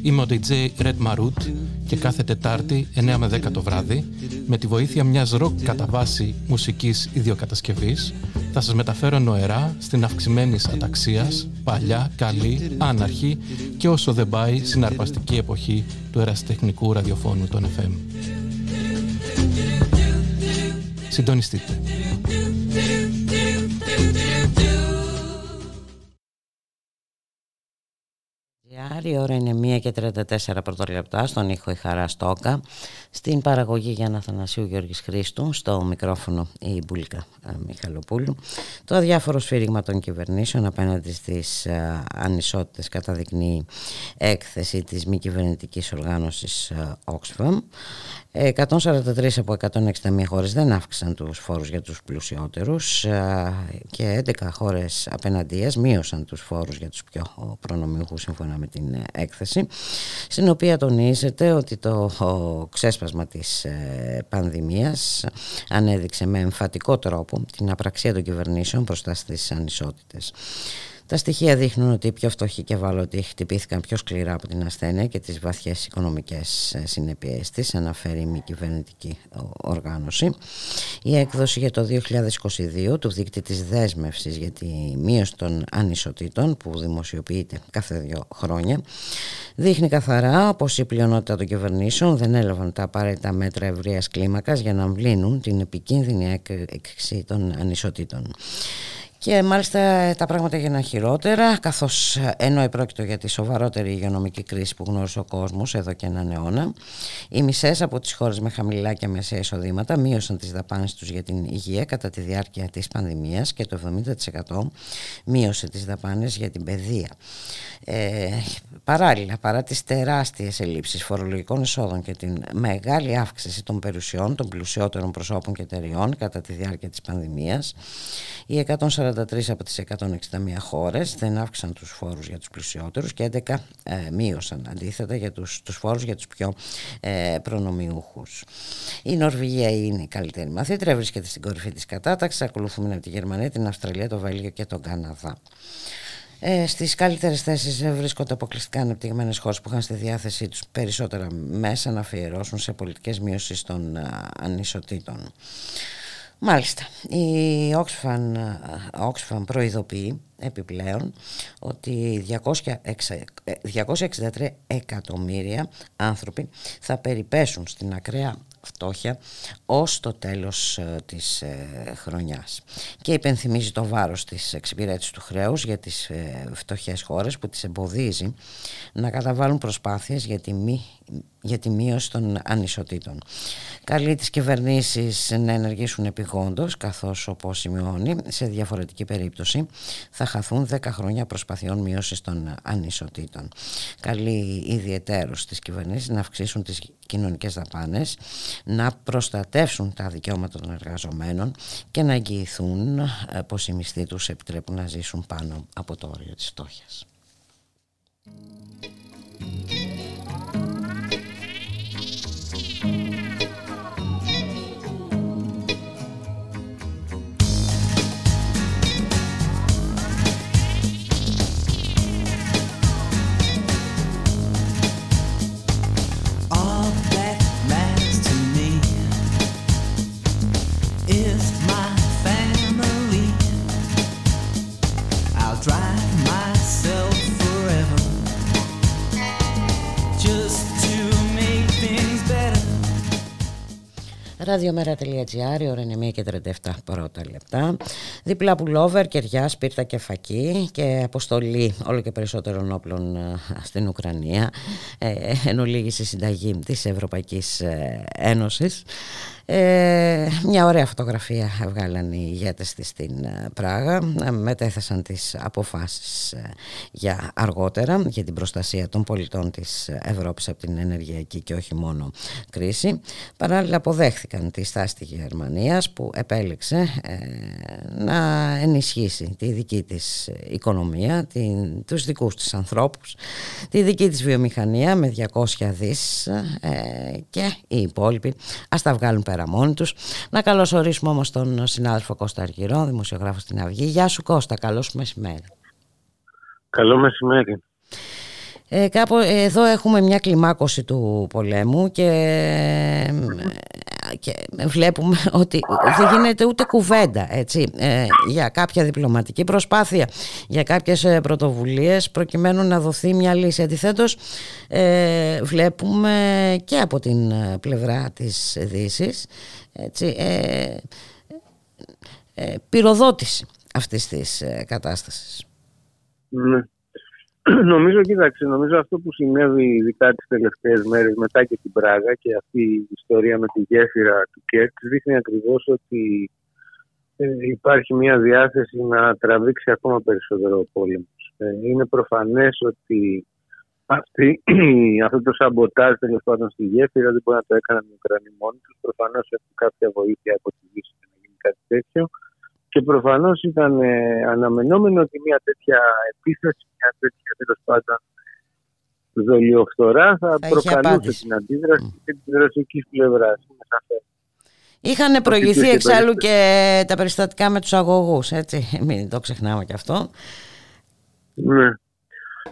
Είμαι ο DJ Red Marut και κάθε Τετάρτη 9 με 10 το βράδυ, με τη βοήθεια μιας rock κατά βάση μουσικής ιδιοκατασκευής, θα σας μεταφέρω νοερά στην αυξημένης αταξίας, παλιά, καλή, άναρχη και όσο δεν πάει συναρπαστική εποχή του ερασιτεχνικού ραδιοφώνου των FM. Συντονιστείτε. Η ώρα είναι 1:34 πρωτολεπτά, στον ήχο η Χαρά Στόκα, στην παραγωγή Γιάννα Φανασίου, Γιώργης Χρήστου, στο μικρόφωνο η Μπουλίκα Μιχαλοπούλου. Το αδιάφορο σφύριγμα των κυβερνήσεων απέναντι στις ανισότητες καταδεικνύει έκθεση της μη κυβερνητικής οργάνωσης Oxfam. 143 από 161 χώρες δεν αύξησαν τους φόρους για τους πλουσιότερους και 11 χώρες απέναντίας μείωσαν τους φόρους για τους πιο προνομιούχους, σύμφωνα με την έκθεση, στην οποία τονίζεται ότι το ξέσπασμα της πανδημίας ανέδειξε με εμφατικό τρόπο την απραξία των κυβερνήσεων μπροστά στις ανισότητες. Τα στοιχεία δείχνουν ότι οι πιο φτωχοί και ευάλωτοι χτυπήθηκαν πιο σκληρά από την ασθένεια και τις βαθιές οικονομικές συνέπειες της, αναφέρει η μη κυβερνητική οργάνωση. Η έκδοση για το 2022 του δείκτη της δέσμευσης για τη μείωση των ανισοτήτων, που δημοσιοποιείται κάθε 2 χρόνια, δείχνει καθαρά πως η πλειονότητα των κυβερνήσεων δεν έλαβαν τα απαραίτητα μέτρα ευρείας κλίμακας για να αμβλύνουν την επικίνδυνη έκρηξη των ανισοτήτων. Και μάλιστα τα πράγματα έγιναν χειρότερα, καθώς ενώ επρόκειτο για τη σοβαρότερη υγειονομική κρίση που γνώρισε ο κόσμος εδώ και έναν αιώνα, οι μισές από τις χώρες με χαμηλά και μεσαία εισοδήματα μείωσαν τις δαπάνες τους για την υγεία κατά τη διάρκεια της πανδημίας και το 70% μείωσε τις δαπάνες για την παιδεία. Παράλληλα, παρά τις τεράστιες ελλείψεις φορολογικών εισόδων και την μεγάλη αύξηση των περιουσιών των πλουσιότερων προσώπων και εταιριών κατά τη διάρκεια της πανδημίας, οι 143 από τις 161 χώρες δεν αύξησαν τους φόρους για τους πλουσιότερους και 11 μείωσαν αντίθετα για τους φόρους για τους πιο προνομιούχους. Η Νορβηγία είναι η καλύτερη μαθήτρια, βρίσκεται στην κορυφή της κατάταξης, ακολουθούμενη από τη Γερμανία, την Αυστραλία, το Βέλγιο και τον Καναδά. Στις καλύτερες θέσεις βρίσκονται αποκλειστικά ανεπτυγμένες χώρες που είχαν στη διάθεσή τους περισσότερα μέσα να αφιερώσουν σε πολιτικές μείωσεις των ανισοτήτων. Μάλιστα, η Oxfam προειδοποιεί επιπλέον ότι 263 εκατομμύρια άνθρωποι θα περιπέσουν στην ακραία φτώχεια ως το τέλος της χρονιάς και υπενθυμίζει το βάρος της εξυπηρέτησης του χρέους για τις φτωχές χώρες, που τις εμποδίζει να καταβάλουν προσπάθειες για τη μείωση των ανισοτήτων. Καλεί τις κυβερνήσεις να ενεργήσουν επειγόντως, καθώς, όπως σημειώνει, σε διαφορετική περίπτωση θα χαθούν 10 χρόνια προσπαθειών μείωσης των ανισοτήτων. Καλεί ιδιαιτέρως τις κυβερνήσεις να αυξήσουν τις κοινωνικές δαπάνες, να προστατεύσουν τα δικαιώματα των εργαζομένων και να εγγυηθούν πως οι μισθοί τους επιτρέπουν να ζήσουν πάνω από το όριο της φτώχειας. Ραδιομέρα.gr, η ώρα είναι 1:37 πρώτα λεπτά. Διπλά πουλόβερ, κεριά, σπίρτα και φακί και αποστολή όλο και περισσότερων όπλων στην Ουκρανία, εν ολίγης η συνταγή της Ευρωπαϊκής Ένωσης. Μια ωραία φωτογραφία βγάλαν οι ηγέτες της στην Πράγα, μετέθεσαν τις αποφάσεις για αργότερα για την προστασία των πολιτών της Ευρώπης από την ενεργειακή και όχι μόνο κρίση. Παράλληλα αποδέχθηκαν βρήκαν τη στάση της Γερμανίας, που επέλεξε να ενισχύσει τη δική της οικονομία, τους δικούς της ανθρώπους, τη δική της βιομηχανία με 200 δις και οι υπόλοιποι ας τα βγάλουν πέρα μόνοι τους. Να καλωσορίσουμε όμως τον συνάδελφο Κώστα Αργυρό, δημοσιογράφο στην Αυγή. Γεια σου Κώστα, καλώς μεσημέρι. Καλό μεσημέρι. Κάπου εδώ έχουμε μια κλιμάκωση του πολέμου και βλέπουμε ότι δεν γίνεται ούτε κουβέντα, έτσι, για κάποια διπλωματική προσπάθεια, για κάποιες πρωτοβουλίες προκειμένου να δοθεί μια λύση. Αντιθέτως βλέπουμε και από την πλευρά της Δύσης, έτσι, πυροδότηση αυτής της κατάστασης. Ναι. Νομίζω, κοίταξε, αυτό που συνέβη ειδικά τις τελευταίες μέρες μετά και την Πράγα και αυτή η ιστορία με τη γέφυρα του Κέρτ δείχνει ακριβώς ότι υπάρχει μια διάθεση να τραβήξει ακόμα περισσότερο ο πόλεμος. Είναι προφανές ότι αυτό το σαμποτάζ τέλος πάντων στη γέφυρα δεν μπορεί να το έκαναν οι Ουκρανοί μόνοι τους. Προφανώς έχουν κάποια βοήθεια από τη Δύση για να γίνει κάτι τέτοιο. Και προφανώς ήταν αναμενόμενο ότι μια τέτοια επίθεση, μια τέτοια τέλος πάντων δολιοφθορά θα προκαλούσε την αντίδραση και της ρωσικής πλευράς. Είχαν προηγηθεί εξάλλου και τα περιστατικά με τους αγωγούς, έτσι, μην το ξεχνάμε και αυτό. Ναι.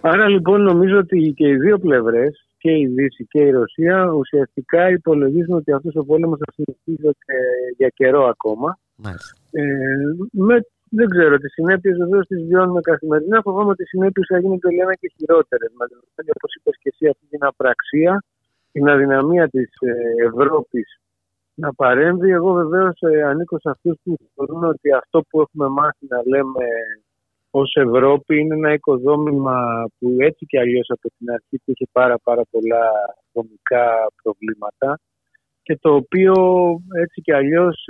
Άρα λοιπόν νομίζω ότι και οι δύο πλευρές, και η Δύση και η Ρωσία, ουσιαστικά υπολογίζουν ότι αυτός ο πόλεμος θα συνεχίζεται για καιρό ακόμα. Δεν ξέρω, τις συνέπειες βεβαίως τις βιώνουμε καθημερινά. Φοβάμαι ότι οι συνέπειες θα γίνονται λένε και χειρότερες. Δηλαδή, όπως είπες και εσύ, αυτή την απραξία, την αδυναμία της Ευρώπης να παρέμβει. Εγώ βεβαίως ανήκω σε αυτούς που θεωρούν ότι αυτό που έχουμε μάθει να λέμε ως Ευρώπη είναι ένα οικοδόμημα που έτσι κι αλλιώς από την αρχή είχε πάρα πολλά δομικά προβλήματα και το οποίο έτσι κι αλλιώς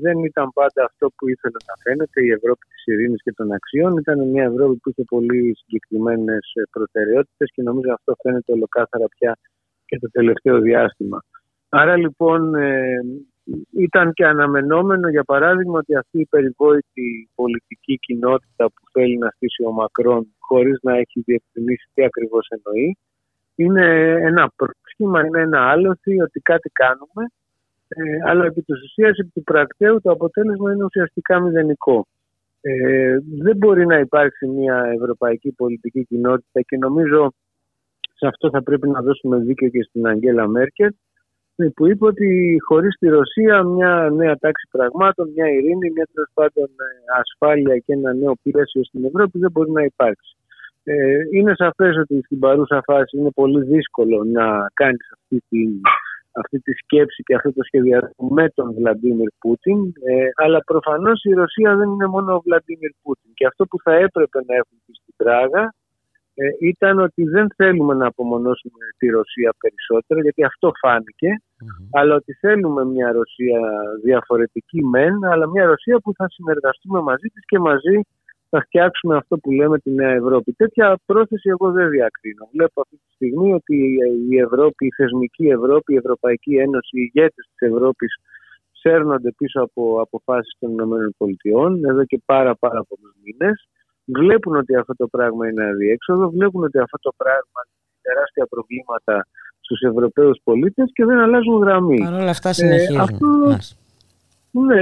δεν ήταν πάντα αυτό που ήθελε να φαίνεται η Ευρώπη της ειρήνης και των αξιών. Ήταν μια Ευρώπη που είχε πολύ συγκεκριμένες προτεραιότητες και νομίζω αυτό φαίνεται ολοκάθαρα πια και το τελευταίο διάστημα. Άρα λοιπόν ήταν και αναμενόμενο, για παράδειγμα, ότι αυτή η περιβόητη πολιτική κοινότητα που θέλει να στήσει ο Μακρόν χωρίς να έχει διευκρινίσει τι ακριβώς εννοεί, είναι ένα πρόσχημα, είναι ένα άλοθη ότι κάτι κάνουμε, αλλά επί της ουσίας, επί του πρακτέου, το αποτέλεσμα είναι ουσιαστικά μηδενικό. Δεν μπορεί να υπάρξει μια ευρωπαϊκή πολιτική κοινότητα και νομίζω σε αυτό θα πρέπει να δώσουμε δίκαιο και στην Αγγέλα Μέρκελ, που είπε ότι χωρίς τη Ρωσία μια νέα τάξη πραγμάτων, μια ειρήνη, μια τέλος πάντων ασφάλεια και ένα νέο πλαίσιο στην Ευρώπη δεν μπορεί να υπάρξει. Είναι σαφές ότι στην παρούσα φάση είναι πολύ δύσκολο να κάνεις αυτή τη σκέψη και αυτό το σχεδιασμό με τον Βλαντίμιρ Πούτιν, αλλά προφανώς η Ρωσία δεν είναι μόνο ο Βλαντίμιρ Πούτιν και αυτό που θα έπρεπε να έχουν πει στην Πράγα ήταν ότι δεν θέλουμε να απομονώσουμε τη Ρωσία περισσότερο, γιατί αυτό φάνηκε, αλλά ότι θέλουμε μια Ρωσία διαφορετική μεν, αλλά μια Ρωσία που θα συνεργαστούμε μαζί της και μαζί θα φτιάξουμε αυτό που λέμε τη Νέα Ευρώπη. Τέτοια πρόθεση εγώ δεν διακρίνω. Βλέπω αυτή τη στιγμή ότι η Ευρώπη, η θεσμική Ευρώπη, η Ευρωπαϊκή Ένωση, οι ηγέτες της Ευρώπης σέρνονται πίσω από αποφάσεις των ΗΠΑ εδώ και πάρα πολλούς μήνες. Βλέπουν ότι αυτό το πράγμα είναι αδιέξοδο, βλέπουν ότι αυτό το πράγμα είναι τεράστια προβλήματα στους Ευρωπαίους πολίτες και δεν αλλάζουν γραμμή. Παρ' όλα αυτά συνεχίζουν. Ναι,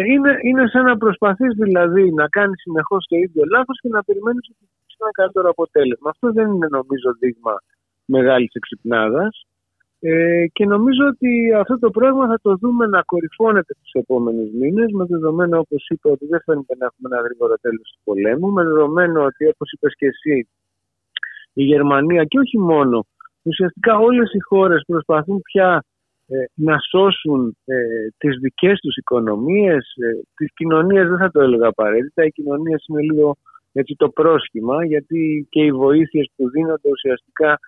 είναι σαν να προσπαθείς δηλαδή να κάνεις συνεχώς το ίδιο λάθος και να περιμένεις ότι θα είναι καλύτερο αποτέλεσμα. Αυτό δεν είναι νομίζω δείγμα μεγάλης εξυπνάδας και νομίζω ότι αυτό το πράγμα θα το δούμε να κορυφώνεται τους επόμενους μήνες, με δεδομένο, όπως είπα, ότι δεν φαίνεται να έχουμε ένα γρήγορο τέλος του πολέμου, με δεδομένο ότι, όπως είπες και εσύ, η Γερμανία και όχι μόνο, ουσιαστικά όλες οι χώρες προσπαθούν πια να σώσουν τις δικές τους οικονομίες, τις κοινωνίες δεν θα το έλεγα απαραίτητα. Οι κοινωνίες είναι λίγο έτσι, το πρόσχημα, γιατί και οι βοήθειες που δίνονται ουσιαστικά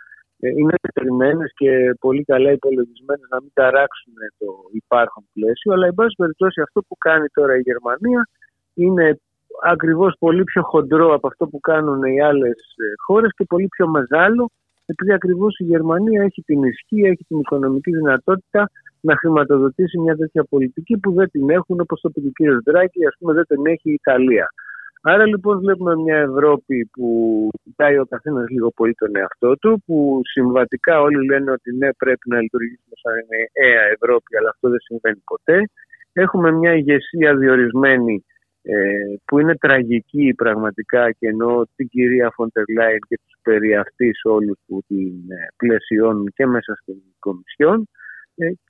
είναι μετρημένες και πολύ καλά υπολογισμένες να μην ταράξουν το υπάρχον πλαίσιο. Αλλά, εν πάση περιπτώσει, αυτό που κάνει τώρα η Γερμανία είναι ακριβώς πολύ πιο χοντρό από αυτό που κάνουν οι άλλες χώρες και πολύ πιο μεγάλο. Επειδή ακριβώς η Γερμανία έχει την ισχύ, έχει την οικονομική δυνατότητα να χρηματοδοτήσει μια τέτοια πολιτική που δεν την έχουν, όπως το είπε ο κύριος Δράκη, ας πούμε, δεν την έχει η Ιταλία. Άρα λοιπόν βλέπουμε μια Ευρώπη που κοιτάει ο καθένας λίγο πολύ τον εαυτό του, που συμβατικά όλοι λένε ότι ναι, πρέπει να λειτουργήσουμε σαν ενιαία Ευρώπη, αλλά αυτό δεν συμβαίνει ποτέ. Έχουμε μια ηγεσία διορισμένη που είναι τραγική πραγματικά, και εννοώ την κυρία Φόντερ Λάιεν και τους περί αυτής όλους που την πλαισιώνουν και μέσα στην Κομισιόν.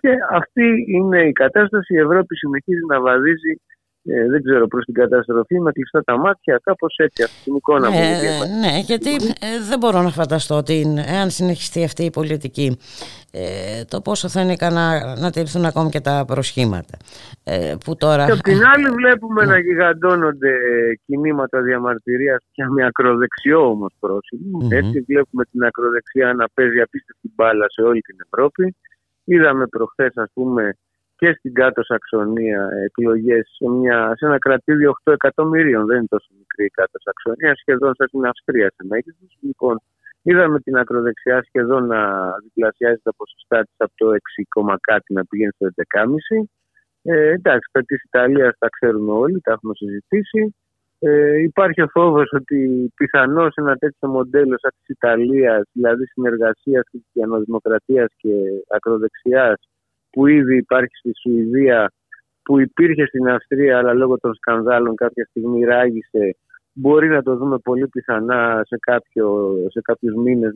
Και αυτή είναι η κατάσταση. Η Ευρώπη συνεχίζει να βαδίζει, δεν ξέρω, προς την καταστροφή με κλειστά τα μάτια, κάπως έτσι, αυτή την εικόνα μου. Ναι, γιατί δεν μπορώ να φανταστώ ότι εάν συνεχιστεί αυτή η πολιτική, το πόσο θα είναι ικανά να τηρηθούν ακόμη και τα προσχήματα που τώρα... Και απ' την άλλη βλέπουμε να γιγαντώνονται κινήματα διαμαρτυρίας πια με ακροδεξιό όμως πρόσημο. Έτσι βλέπουμε την ακροδεξιά να παίζει απίστευτη μπάλα σε όλη την Ευρώπη. Είδαμε προχθές, ας πούμε, και στην Κάτω Σαξονία εκλογές σε ένα κρατήδιο 8 εκατομμυρίων. Δεν είναι τόσο μικρή η Κάτω Σαξονία, σχεδόν σαν την Αυστρία σε μέγεθος. Λοιπόν, είδαμε την ακροδεξιά σχεδόν να διπλασιάζει τα ποσοστά της από το 6, κάτι να πηγαίνει στο 11,5. Εντάξει, τα της Ιταλίας τα ξέρουμε όλοι, τα έχουμε συζητήσει. Υπάρχει ο φόβος ότι πιθανώς ένα τέτοιο μοντέλο σαν της Ιταλίας, δηλαδή συνεργασίας χριστιανοδημοκρατίας και ακροδεξιάς, που ήδη υπάρχει στη Σουηδία, που υπήρχε στην Αυστρία, αλλά λόγω των σκανδάλων κάποια στιγμή ράγισε, μπορεί να το δούμε πολύ πιθανά σε κάποιους μήνες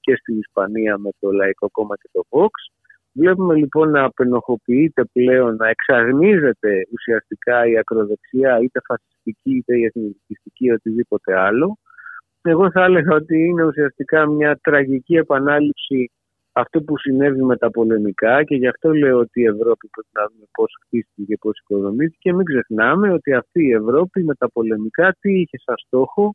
και στην Ισπανία με το Λαϊκό Κόμμα και το Vox. Βλέπουμε λοιπόν να απενοχοποιείται πλέον, να εξαγνίζεται ουσιαστικά η ακροδεξιά, είτε φασιστική είτε η εθνικιστική, οτιδήποτε άλλο. Εγώ θα έλεγα ότι είναι ουσιαστικά μια τραγική επανάληψη αυτό που συνέβη με τα πολεμικά, και γι' αυτό λέω ότι η Ευρώπη πρέπει να δούμε πώς χτίστηκε και πώς οικοδομήθηκε. Και μην ξεχνάμε ότι αυτή η Ευρώπη με τα πολεμικά τι είχε σαν στόχο,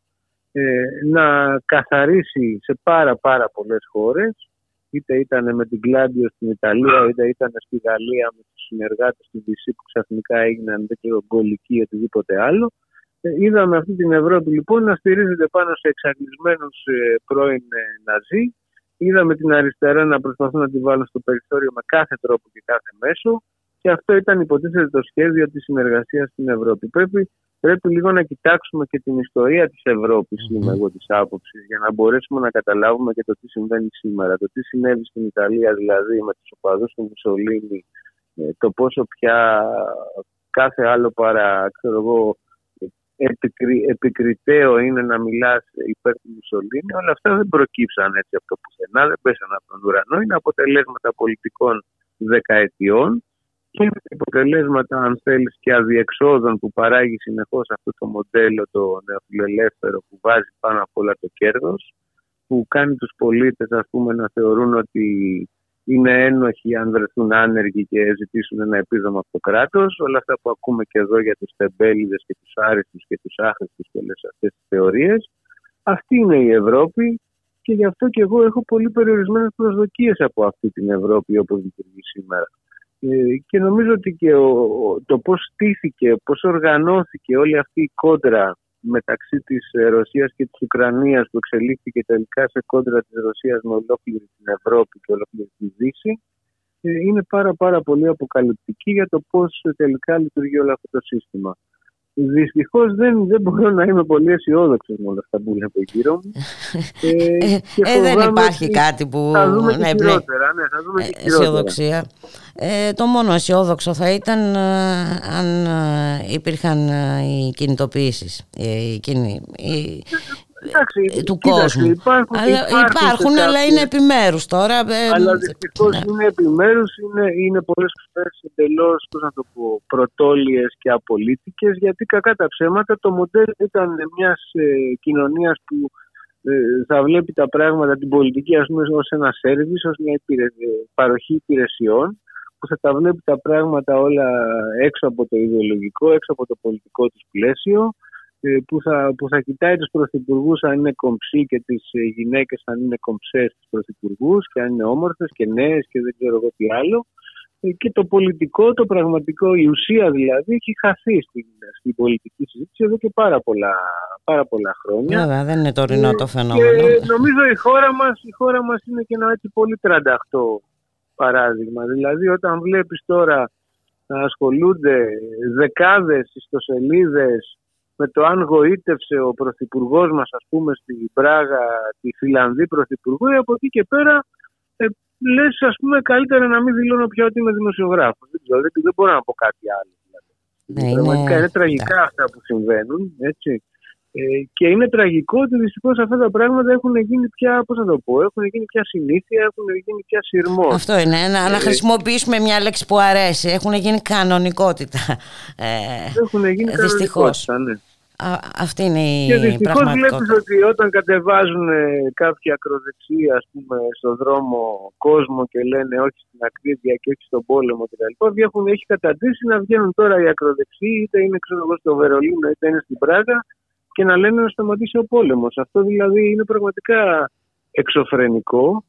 να καθαρίσει σε πάρα πολλές χώρες, είτε ήταν με την Κλάντιο στην Ιταλία, είτε ήταν στη Γαλλία με τους συνεργάτες του DC που ξαφνικά έγιναν γκολικοί ή οτιδήποτε άλλο. Είδαμε αυτή την Ευρώπη λοιπόν να στηρίζεται πάνω σε εξαγνισμένους πρώην ναζί. Είδαμε την αριστερά να προσπαθούν να τη βάλουν στο περιθώριο με κάθε τρόπο και κάθε μέσο, και αυτό ήταν υποτίθεται το σχέδιο της συνεργασίας στην Ευρώπη. Πρέπει λίγο να κοιτάξουμε και την ιστορία της Ευρώπης, είμαι εγώ της άποψης, για να μπορέσουμε να καταλάβουμε και το τι συμβαίνει σήμερα. Το τι συνέβη στην Ιταλία, δηλαδή με τους οπαδούς του Μουσολίνη, το πόσο πια κάθε άλλο παρά, ξέρω εγώ, επικριτέο είναι να μιλάς υπέρ του Μουσολίνη. Όλα αυτά δεν προκύψαν έτσι από το πουθενά, δεν πέσαν από τον ουρανό. Είναι αποτελέσματα πολιτικών δεκαετιών και αποτελέσματα, αν θέλεις, και αδιεξόδων που παράγει συνεχώς αυτό το μοντέλο το νεοφιλελεύθερο, που βάζει πάνω απ' όλα το κέρδος, που κάνει τους πολίτες, ας πούμε, να θεωρούν ότι είναι ένοχοι αν βρεθούν άνεργοι και ζητήσουν ένα επίδομα από το κράτος. Όλα αυτά που ακούμε και εδώ για τους τεμπέλιδες και τους άριστους και τους άχρηστους και όλες αυτές τις θεωρίες. Αυτή είναι η Ευρώπη, και γι' αυτό και εγώ έχω πολύ περιορισμένες προσδοκίες από αυτή την Ευρώπη όπως λειτουργεί σήμερα. Και νομίζω ότι και το πώς στήθηκε, πώς οργανώθηκε όλη αυτή η κόντρα μεταξύ της Ρωσίας και της Ουκρανίας, που εξελίχθηκε τελικά σε κόντρα της Ρωσίας με ολόκληρη την Ευρώπη και ολόκληρη τη Δύση, είναι πάρα πολύ αποκαλυπτική για το πώς τελικά λειτουργεί όλο αυτό το σύστημα. Δυστυχώς δεν μπορώ να είμαι πολύ αισιόδοξος με όλα αυτά που βλέπω γύρω μου. Δεν υπάρχει κάτι που να εμπνέει. Θα δούμε και χειρότερα. Το μόνο αισιόδοξο θα ήταν αν υπήρχαν οι κινητοποιήσεις του κόσμου. Υπάρχουν, αλλά είναι επιμέρους τώρα. Αλλά δυστυχώς είναι επιμέρους, είναι πολλές φορές εντελώς πρωτόλιες και απολύτικες, γιατί κακά τα ψέματα το μοντέλο ήταν μιας κοινωνίας που θα βλέπει τα πράγματα, την πολιτική, ας πούμε, ως ένα σέρβις, ως μια παροχή υπηρεσιών, που θα τα βλέπει τα πράγματα όλα έξω από το ιδεολογικό, έξω από το πολιτικό τους πλαίσιο, που θα κοιτάει τους πρωθυπουργούς αν είναι κομψοί και τις γυναίκες αν είναι κομψές τους πρωθυπουργούς και αν είναι όμορφες και νέες και δεν ξέρω εγώ τι άλλο, και το πολιτικό, το πραγματικό, η ουσία δηλαδή, έχει χαθεί στην πολιτική συζήτηση εδώ και πάρα πολλά χρόνια. Βέβαια, δεν είναι τωρινό το φαινόμενο. Και νομίζω η χώρα μας είναι και ένα έτσι πολύ τρανταχτό παράδειγμα. Δηλαδή όταν βλέπεις τώρα να ασχολούνται δεκάδες ιστοσελίδες με το αν γοήτευσε ο πρωθυπουργός μας, ας πούμε, στην Πράγα, τη Φιλανδή πρωθυπουργού, από εκεί και πέρα λες, ας πούμε, καλύτερα να μην δηλώνω πια ότι είμαι δημοσιογράφος. Δηλαδή, δεν μπορώ να πω κάτι άλλο. Ναι, πραγματικά είναι τραγικά αυτά που συμβαίνουν, έτσι. Και είναι τραγικό ότι δυστυχώς αυτά τα πράγματα έχουν γίνει πια, πώς να το πω, έχουν γίνει πια συνήθεια, έχουν γίνει πια σειρμό. Αυτό είναι, να χρησιμοποιήσουμε μια λέξη που αρέσει. Έχουν γίνει κανονικότητα. Έχουν γίνει κανονικότητα, ναι. Αυτή είναι η πραγματικότητα. Και δυστυχώς βλέπεις ότι όταν κατεβάζουν κάποια ακροδεξία, ας πούμε, στον δρόμο κόσμο και λένε όχι στην ακρίβεια και όχι στον πόλεμο κτλ. Έχει καταντήσει να βγαίνουν τώρα οι ακροδεξιοί, είτε είναι στο Βερολίνο, είτε είναι στην Πράγα, και να λένε να σταματήσει ο πόλεμος. Αυτό δηλαδή είναι πραγματικά εξωφρενικό.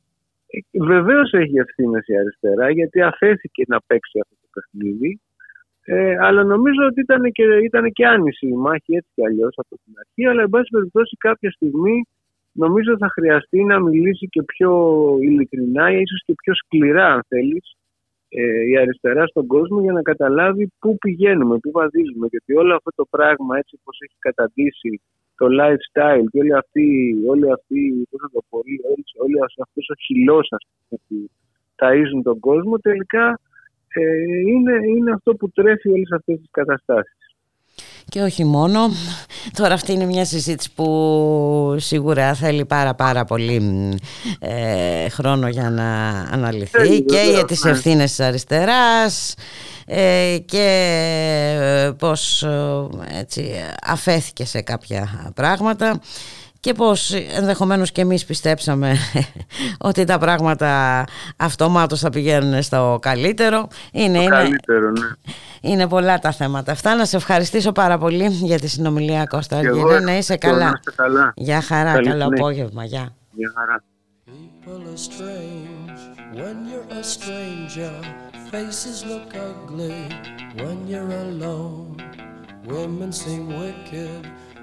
Βεβαίως έχει ευθύνες η αριστερά, γιατί αφέθηκε να παίξει αυτό το παιχνίδι. Αλλά νομίζω ότι ήταν και άνηση η μάχη έτσι κι αλλιώς από την αρχή. Αλλά εν πάση περιπτώσει κάποια στιγμή νομίζω θα χρειαστεί να μιλήσει και πιο ειλικρινά, ίσως και πιο σκληρά, αν θέλεις, η αριστερά στον κόσμο, για να καταλάβει πού πηγαίνουμε, πού βαδίζουμε. Γιατί όλο αυτό το πράγμα, έτσι όπως έχει καταντήσει το lifestyle και όλο αυτό ο χυλός, ας πούμε, που ταΐζουν τον κόσμο, τελικά είναι αυτό που τρέφει όλες αυτές τις καταστάσεις. Και όχι μόνο. Τώρα αυτή είναι μια συζήτηση που σίγουρα θέλει πάρα πολύ χρόνο για να αναλυθεί. Για τις ευθύνες της αριστεράς και πώς έτσι αφέθηκε σε κάποια πράγματα και πώς ενδεχομένως και εμείς πιστέψαμε ότι τα πράγματα αυτομάτως θα πηγαίνουν στο καλύτερο. Καλύτερο, ναι. Είναι πολλά τα θέματα αυτά. Να σε ευχαριστήσω πάρα πολύ για τη συνομιλία, Κώστα. Να είσαι καλά. Γεια χαρά, καλό απόγευμα. Γεια. Γεια χαρά.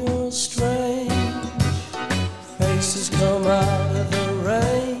When you're strange, faces come out of the rain.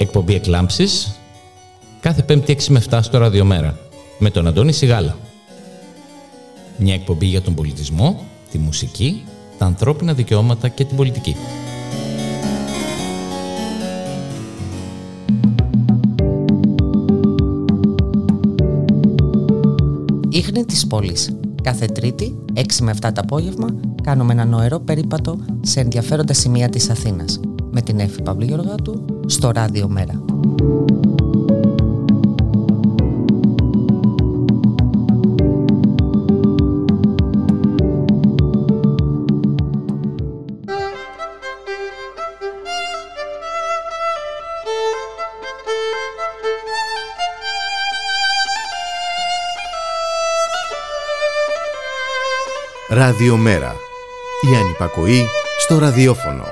εκπομπή Εκλάμψης, κάθε Πέμπτη 6 με 7 στο Ράδιο Μέρα, με τον Αντώνη Σιγάλα. Μια εκπομπή για τον πολιτισμό, τη μουσική, τα ανθρώπινα δικαιώματα και την πολιτική. Ίχνη της πόλης. Κάθε Τρίτη, 6 με 7 το απόγευμα, κάνουμε ένα νοερό περίπατο σε ενδιαφέροντα σημεία της Αθήνας, με την Έφη Παυλή Γεωργάτου στο Ράδιο Μέρα. Ράδιο Μέρα. Η ανυπακοή στο ραδιόφωνο.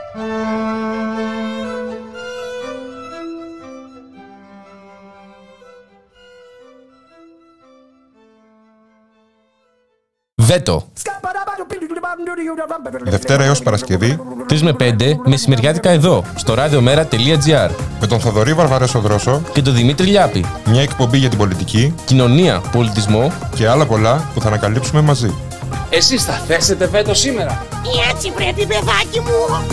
Βέτο. Δευτέρα έως Παρασκευή 3 με 5 μεσημεριάτικα εδώ στο radiomera.gr με τον Θοδωρή Βαρβαρέσο Δρόσο και τον Δημήτρη Λιάπη. Μια εκπομπή για την πολιτική, κοινωνία, πολιτισμό και άλλα πολλά που θα ανακαλύψουμε μαζί. Εσείς θα θέσετε βέτο σήμερα? Ή έτσι πρέπει, παιδάκι μου.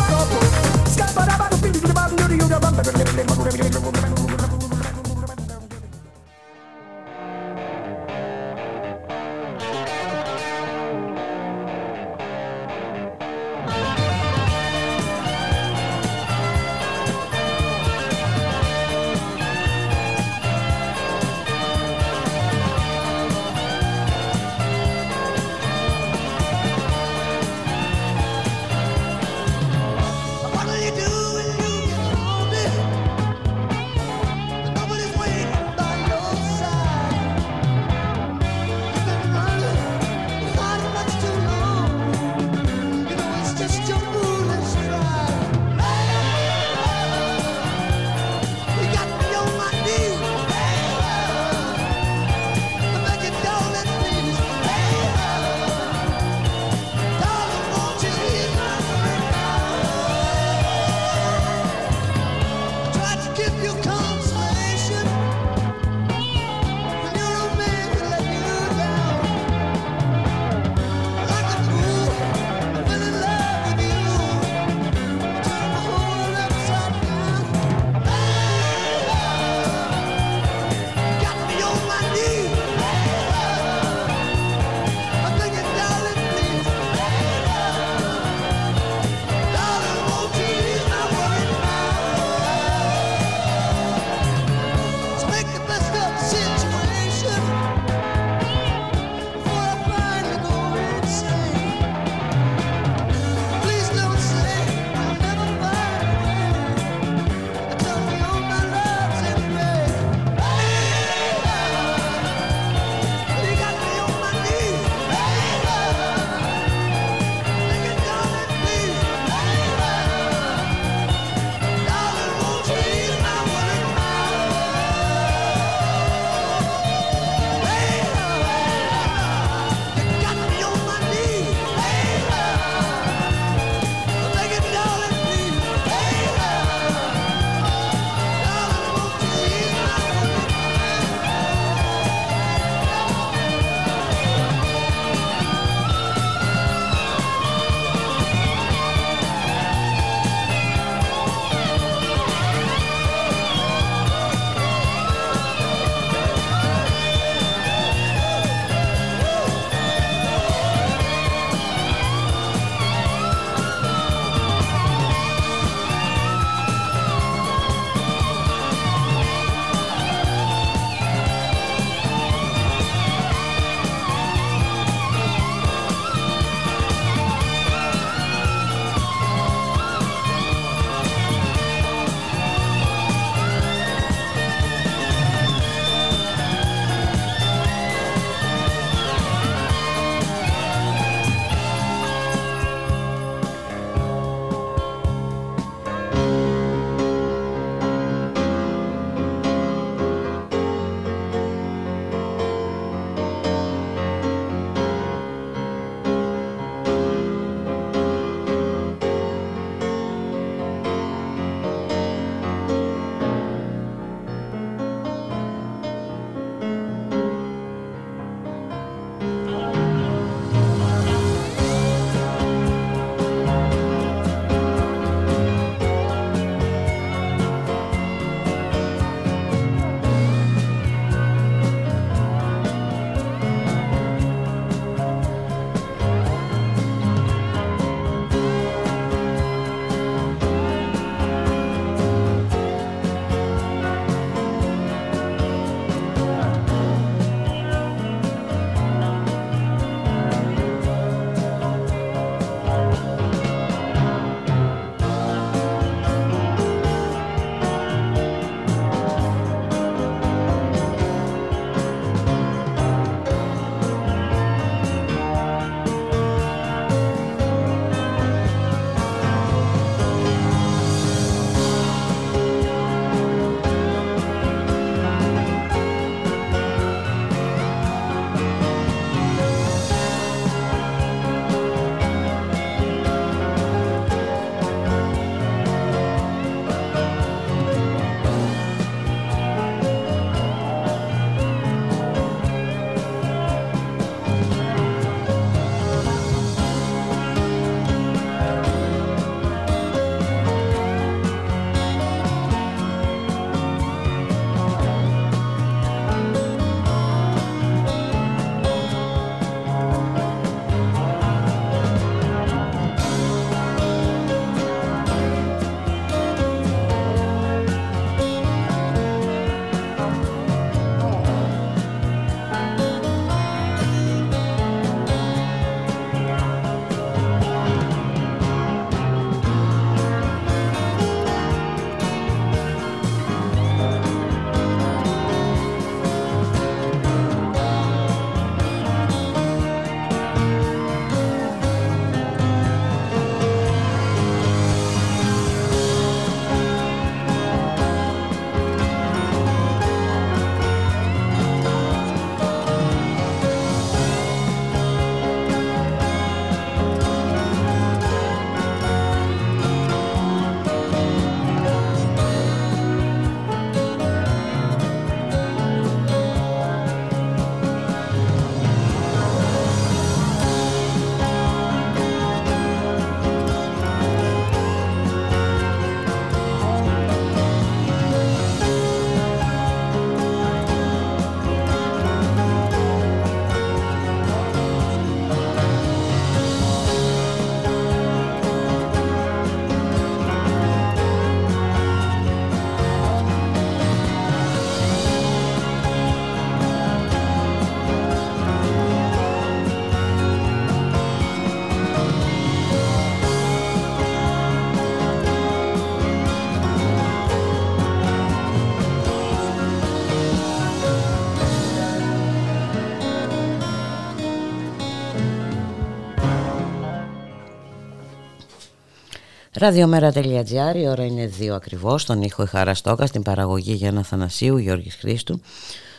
Ραδιομέρα.gr, η ώρα είναι 2 ακριβώς. Στον ήχο η Χαρά Στόκα, στην παραγωγή Γιάννα Φανασίου, Γιώργης Χρήστου.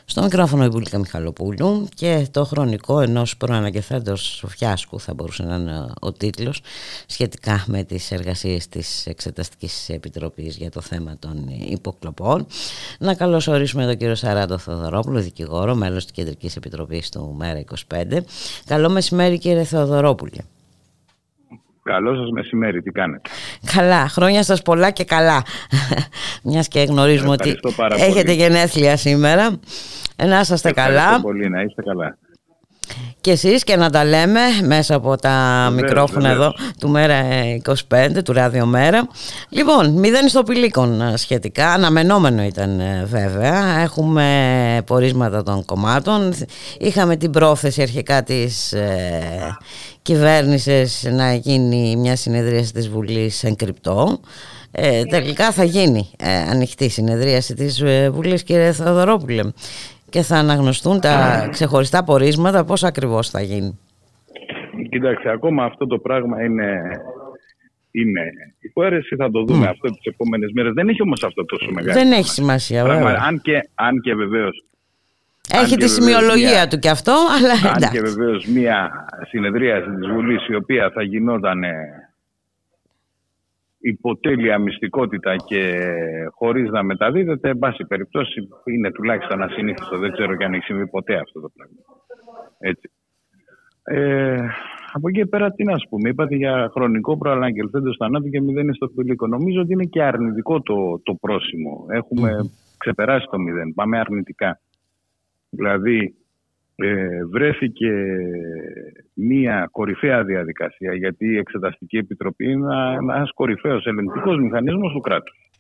Στο μικρόφωνο η Μπουλίκα Μιχαλοπούλου. Και το χρονικό ενός προανακεφθέντος φιάσκου θα μπορούσε να είναι ο τίτλος, σχετικά με τις εργασίες της Εξεταστικής Επιτροπής για το θέμα των υποκλοπών. Να καλωσορίσουμε τον κύριο Σαράντο Θεοδωρόπουλο, δικηγόρο, μέλος της Κεντρικής Επιτροπής του ΜΕΡΑ25. Καλό μεσημέρι, κύριε Θεοδωρόπουλε. Καλό σας μεσημέρι, τι κάνετε? Καλά, χρόνια σας πολλά και καλά. Μιας και γνωρίζουμε ότι έχετε πολύ γενέθλια σήμερα. Να είστε καλά. Πολύ, να είστε καλά. Και εσείς, και να τα λέμε μέσα από τα μικρόφωνα εδώ του ΜΕΡΑ25, του Ράδιο Μέρα. Λοιπόν, 0 στο πηλίκον σχετικά, αναμενόμενο ήταν βέβαια. Έχουμε πορίσματα των κομμάτων. Είχαμε την πρόθεση αρχικά της κυβέρνησης να γίνει μια συνεδρίαση της Βουλής εν κρυπτό. Τελικά θα γίνει ανοιχτή συνεδρίαση της Βουλής, κύριε Θεοδωρόπουλε, και θα αναγνωστούν τα ξεχωριστά πορίσματα. Πώς ακριβώς θα γίνει? Κοιτάξτε, ακόμα αυτό το πράγμα είναι υπόαιρεση, θα το δούμε αυτό τις επόμενες μέρες. Δεν έχει όμως αυτό τόσο μεγάλη. Δεν έχει σημασία πράγμα, βέβαια. Αν και βεβαίως έχει τη σημειολογία του κι αυτό, αλλά εντάξει. Αν και βεβαίως μια συνεδρίαση της Βουλής, η οποία θα γινόταν υποτέλεια μυστικότητα και χωρίς να μεταδίδεται, εν πάση περιπτώσει είναι τουλάχιστον ασυνήθιστο. Δεν ξέρω και αν έχει συμβεί ποτέ αυτό το πράγμα. Έτσι. Από εκεί πέρα, τι να σου πούμε, είπατε για χρονικό προαναγγελθέντο θανάτου και μηδέν στο φιλικό. Νομίζω ότι είναι και αρνητικό το πρόσημο. Έχουμε ξεπεράσει το μηδέν. Πάμε αρνητικά. Δηλαδή, βρέθηκε μία κορυφαία διαδικασία, γιατί η Εξεταστική Επιτροπή είναι ένας κορυφαίος ελεγκτικός μηχανισμός του κράτους.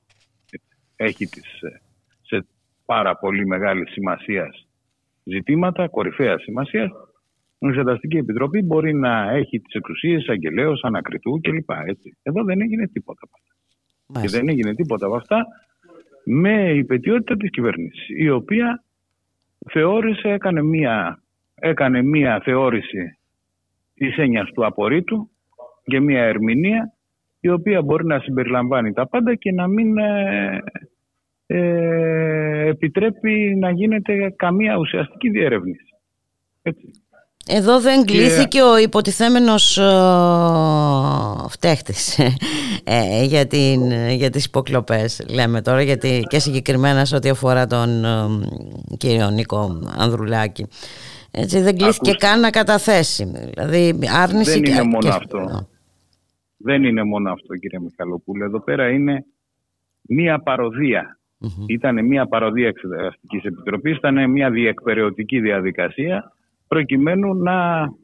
Έχει σε πάρα πολύ μεγάλη σημασία ζητήματα, κορυφαία σημασία. Η Εξεταστική Επιτροπή μπορεί να έχει τις εξουσίες εισαγγελέως, ανακριτού κλπ. Εδώ δεν έγινε τίποτα από αυτά. Και δεν έγινε τίποτα από αυτά με υπαιτιότητα της κυβέρνησης, η οποία έκανε μία θεώρηση της έννοιας του απορρίτου και μία ερμηνεία, η οποία μπορεί να συμπεριλαμβάνει τα πάντα και να μην επιτρέπει να γίνεται καμία ουσιαστική διερεύνηση. Έτσι. Εδώ δεν κλείθηκε ο υποτιθέμενος φταίχτης για τις υποκλοπές, λέμε τώρα, γιατί και συγκεκριμένα σε ό,τι αφορά τον κύριο Νίκο Ανδρουλάκη. Έτσι, δεν κλείθηκε καν να καταθέσει. Δηλαδή, άρνηση. Δεν είναι μόνο αυτό. Δεν είναι μόνο αυτό, κύριε Μιχαλοπούλου. Εδώ πέρα είναι μία παροδία. Ήταν μία παροδία Εξεταστικής Επιτροπής, ήταν μία διεκπεραιωτική διαδικασία, προκειμένου να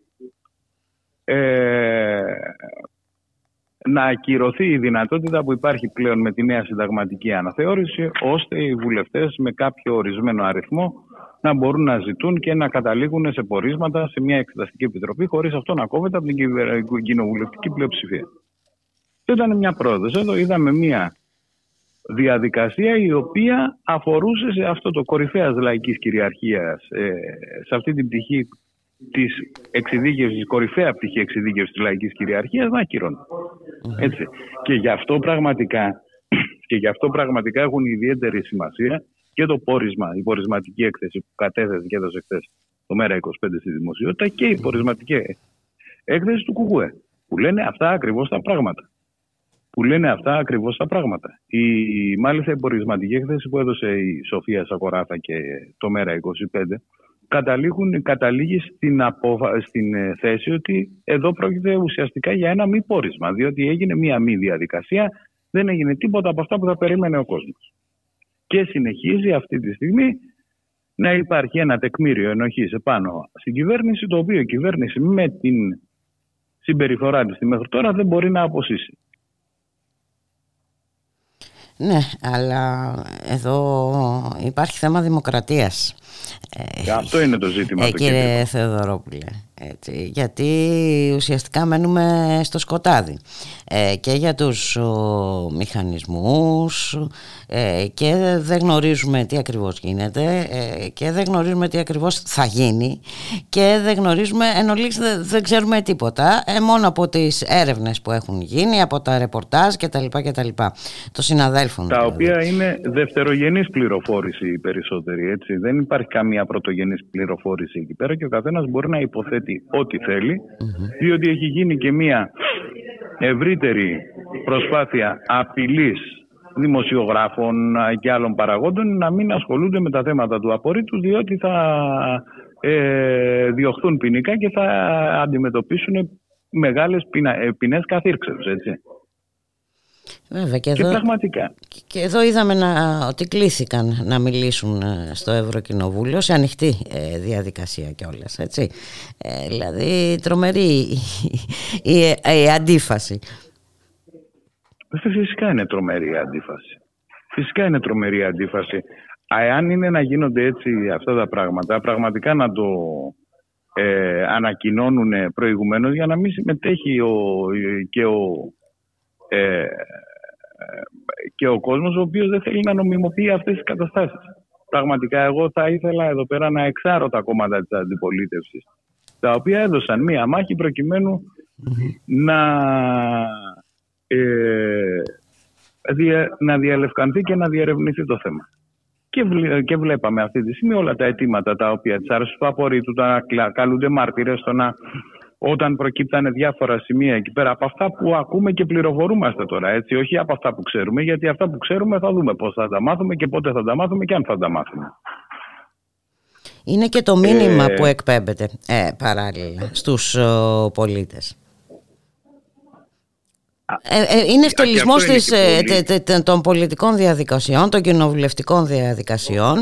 ακυρωθεί η δυνατότητα που υπάρχει πλέον με τη νέα συνταγματική αναθεώρηση, ώστε οι βουλευτές με κάποιο ορισμένο αριθμό να μπορούν να ζητούν και να καταλήγουν σε πορίσματα σε μια Εξεταστική Επιτροπή, χωρίς αυτό να κόβεται από την κοινοβουλευτική πλειοψηφία. Αυτό ήταν μια πρόοδος. Εδώ είδαμε μια διαδικασία η οποία αφορούσε σε αυτό το κορυφαίας λαϊκής κυριαρχίας, σε αυτή την πτυχή της εξειδίκευσης, κορυφαία πτυχή εξειδίκευσης της λαϊκής κυριαρχίας, να ακυρώνεται. Έτσι. Και γι' αυτό πραγματικά έχουν ιδιαίτερη σημασία και το πόρισμα, η πορισματική έκθεση που κατέθεσε και έδωσε χθες το ΜΕΡΑ25 στη δημοσιότητα, και η πορισματική έκθεση του ΚΚΕ, που λένε αυτά ακριβώς τα πράγματα. Μάλιστα η πορισματική έκθεση που έδωσε η Σοφία Σακοράφα και το ΜΕΡΑ25 καταλήγει στην θέση ότι εδώ πρόκειται ουσιαστικά για ένα μη πόρισμα, διότι έγινε μία μη διαδικασία, δεν έγινε τίποτα από αυτά που θα περίμενε ο κόσμος. Και συνεχίζει αυτή τη στιγμή να υπάρχει ένα τεκμήριο ενοχής επάνω στην κυβέρνηση, το οποίο η κυβέρνηση με την συμπεριφορά της μέχρι τώρα δεν μπορεί να αποσύσει. Ναι, αλλά εδώ υπάρχει θέμα δημοκρατίας. Αυτό είναι το ζήτημα. Κύριε Θεοδωρόπουλε, Έτσι, γιατί ουσιαστικά μένουμε στο σκοτάδι και για τους μηχανισμούς και δεν γνωρίζουμε τι ακριβώς γίνεται και δεν γνωρίζουμε τι ακριβώς θα γίνει και δεν γνωρίζουμε, εν ολίγης δεν ξέρουμε τίποτα μόνο από τις έρευνες που έχουν γίνει, από τα ρεπορτάζ κτλ. Των συναδέλφων. Τα οποία είναι δευτερογενής πληροφόρηση οι περισσότεροι, έτσι. Δεν υπάρχει καμία πρωτογενής πληροφόρηση εκεί πέρα και ο καθένας μπορεί να υποθέτει ό,τι θέλει, διότι έχει γίνει και μία ευρύτερη προσπάθεια απειλής δημοσιογράφων και άλλων παραγόντων να μην ασχολούνται με τα θέματα του απορρίτου, διότι θα διωχθούν ποινικά και θα αντιμετωπίσουν μεγάλες ποινές καθήρξεως, έτσι. Βέβαια, και εδώ είδαμε ότι κλήθηκαν να μιλήσουν στο Ευρωκοινοβούλιο σε ανοιχτή διαδικασία κιόλας, έτσι. Δηλαδή τρομερή η αντίφαση. Φυσικά είναι τρομερή η αντίφαση. Φυσικά είναι τρομερή η αντίφαση. Αν είναι να γίνονται έτσι αυτά τα πράγματα, πραγματικά να το ανακοινώνουν προηγουμένως για να μην συμμετέχει και ο κόσμος ο οποίος δεν θέλει να νομιμοποιεί αυτές τις καταστάσεις. Πραγματικά εγώ θα ήθελα εδώ πέρα να εξάρω τα κόμματα της αντιπολίτευσης, τα οποία έδωσαν μία μάχη προκειμένου να διαλευκανθεί και να διερευνηθεί το θέμα. Και βλέπαμε αυτή τη στιγμή όλα τα αιτήματα τα οποία της άρεσης του απορρίτου, τα να καλούνται μάρτυρες, το να... Όταν προκύπτανε διάφορα σημεία εκεί πέρα από αυτά που ακούμε και πληροφορούμαστε τώρα, έτσι, όχι από αυτά που ξέρουμε, γιατί αυτά που ξέρουμε θα δούμε πώς θα τα μάθουμε και πότε θα τα μάθουμε και αν θα τα μάθουμε. Είναι και το μήνυμα που εκπέμπεται παράλληλα στους πολίτες. Είναι ευτελισμός των πολιτικών διαδικασιών, των κοινοβουλευτικών διαδικασιών,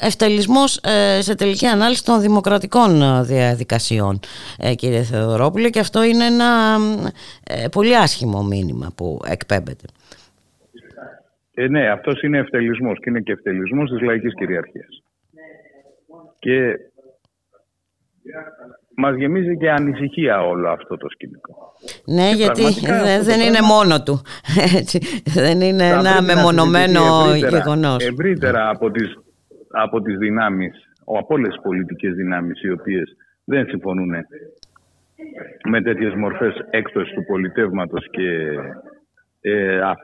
ευτελισμός σε τελική ανάλυση των δημοκρατικών διαδικασιών, κύριε Θεοδωρόπουλε, και αυτό είναι ένα πολύ άσχημο μήνυμα που εκπέμπεται. Ναι, αυτός είναι ευτελισμός και είναι και ευτελισμός της λαϊκής κυριαρχίας. Και μας γεμίζει και ανησυχία όλο αυτό το σκηνικό. Ναι, και γιατί δεν είναι μόνο του. Δεν είναι ένα μεμονωμένο γεγονός. Ευρύτερα από τις δυνάμεις, από όλες τις πολιτικές δυνάμεις οι οποίες δεν συμφωνούν με τέτοιες μορφές έκπτωση του πολιτεύματος και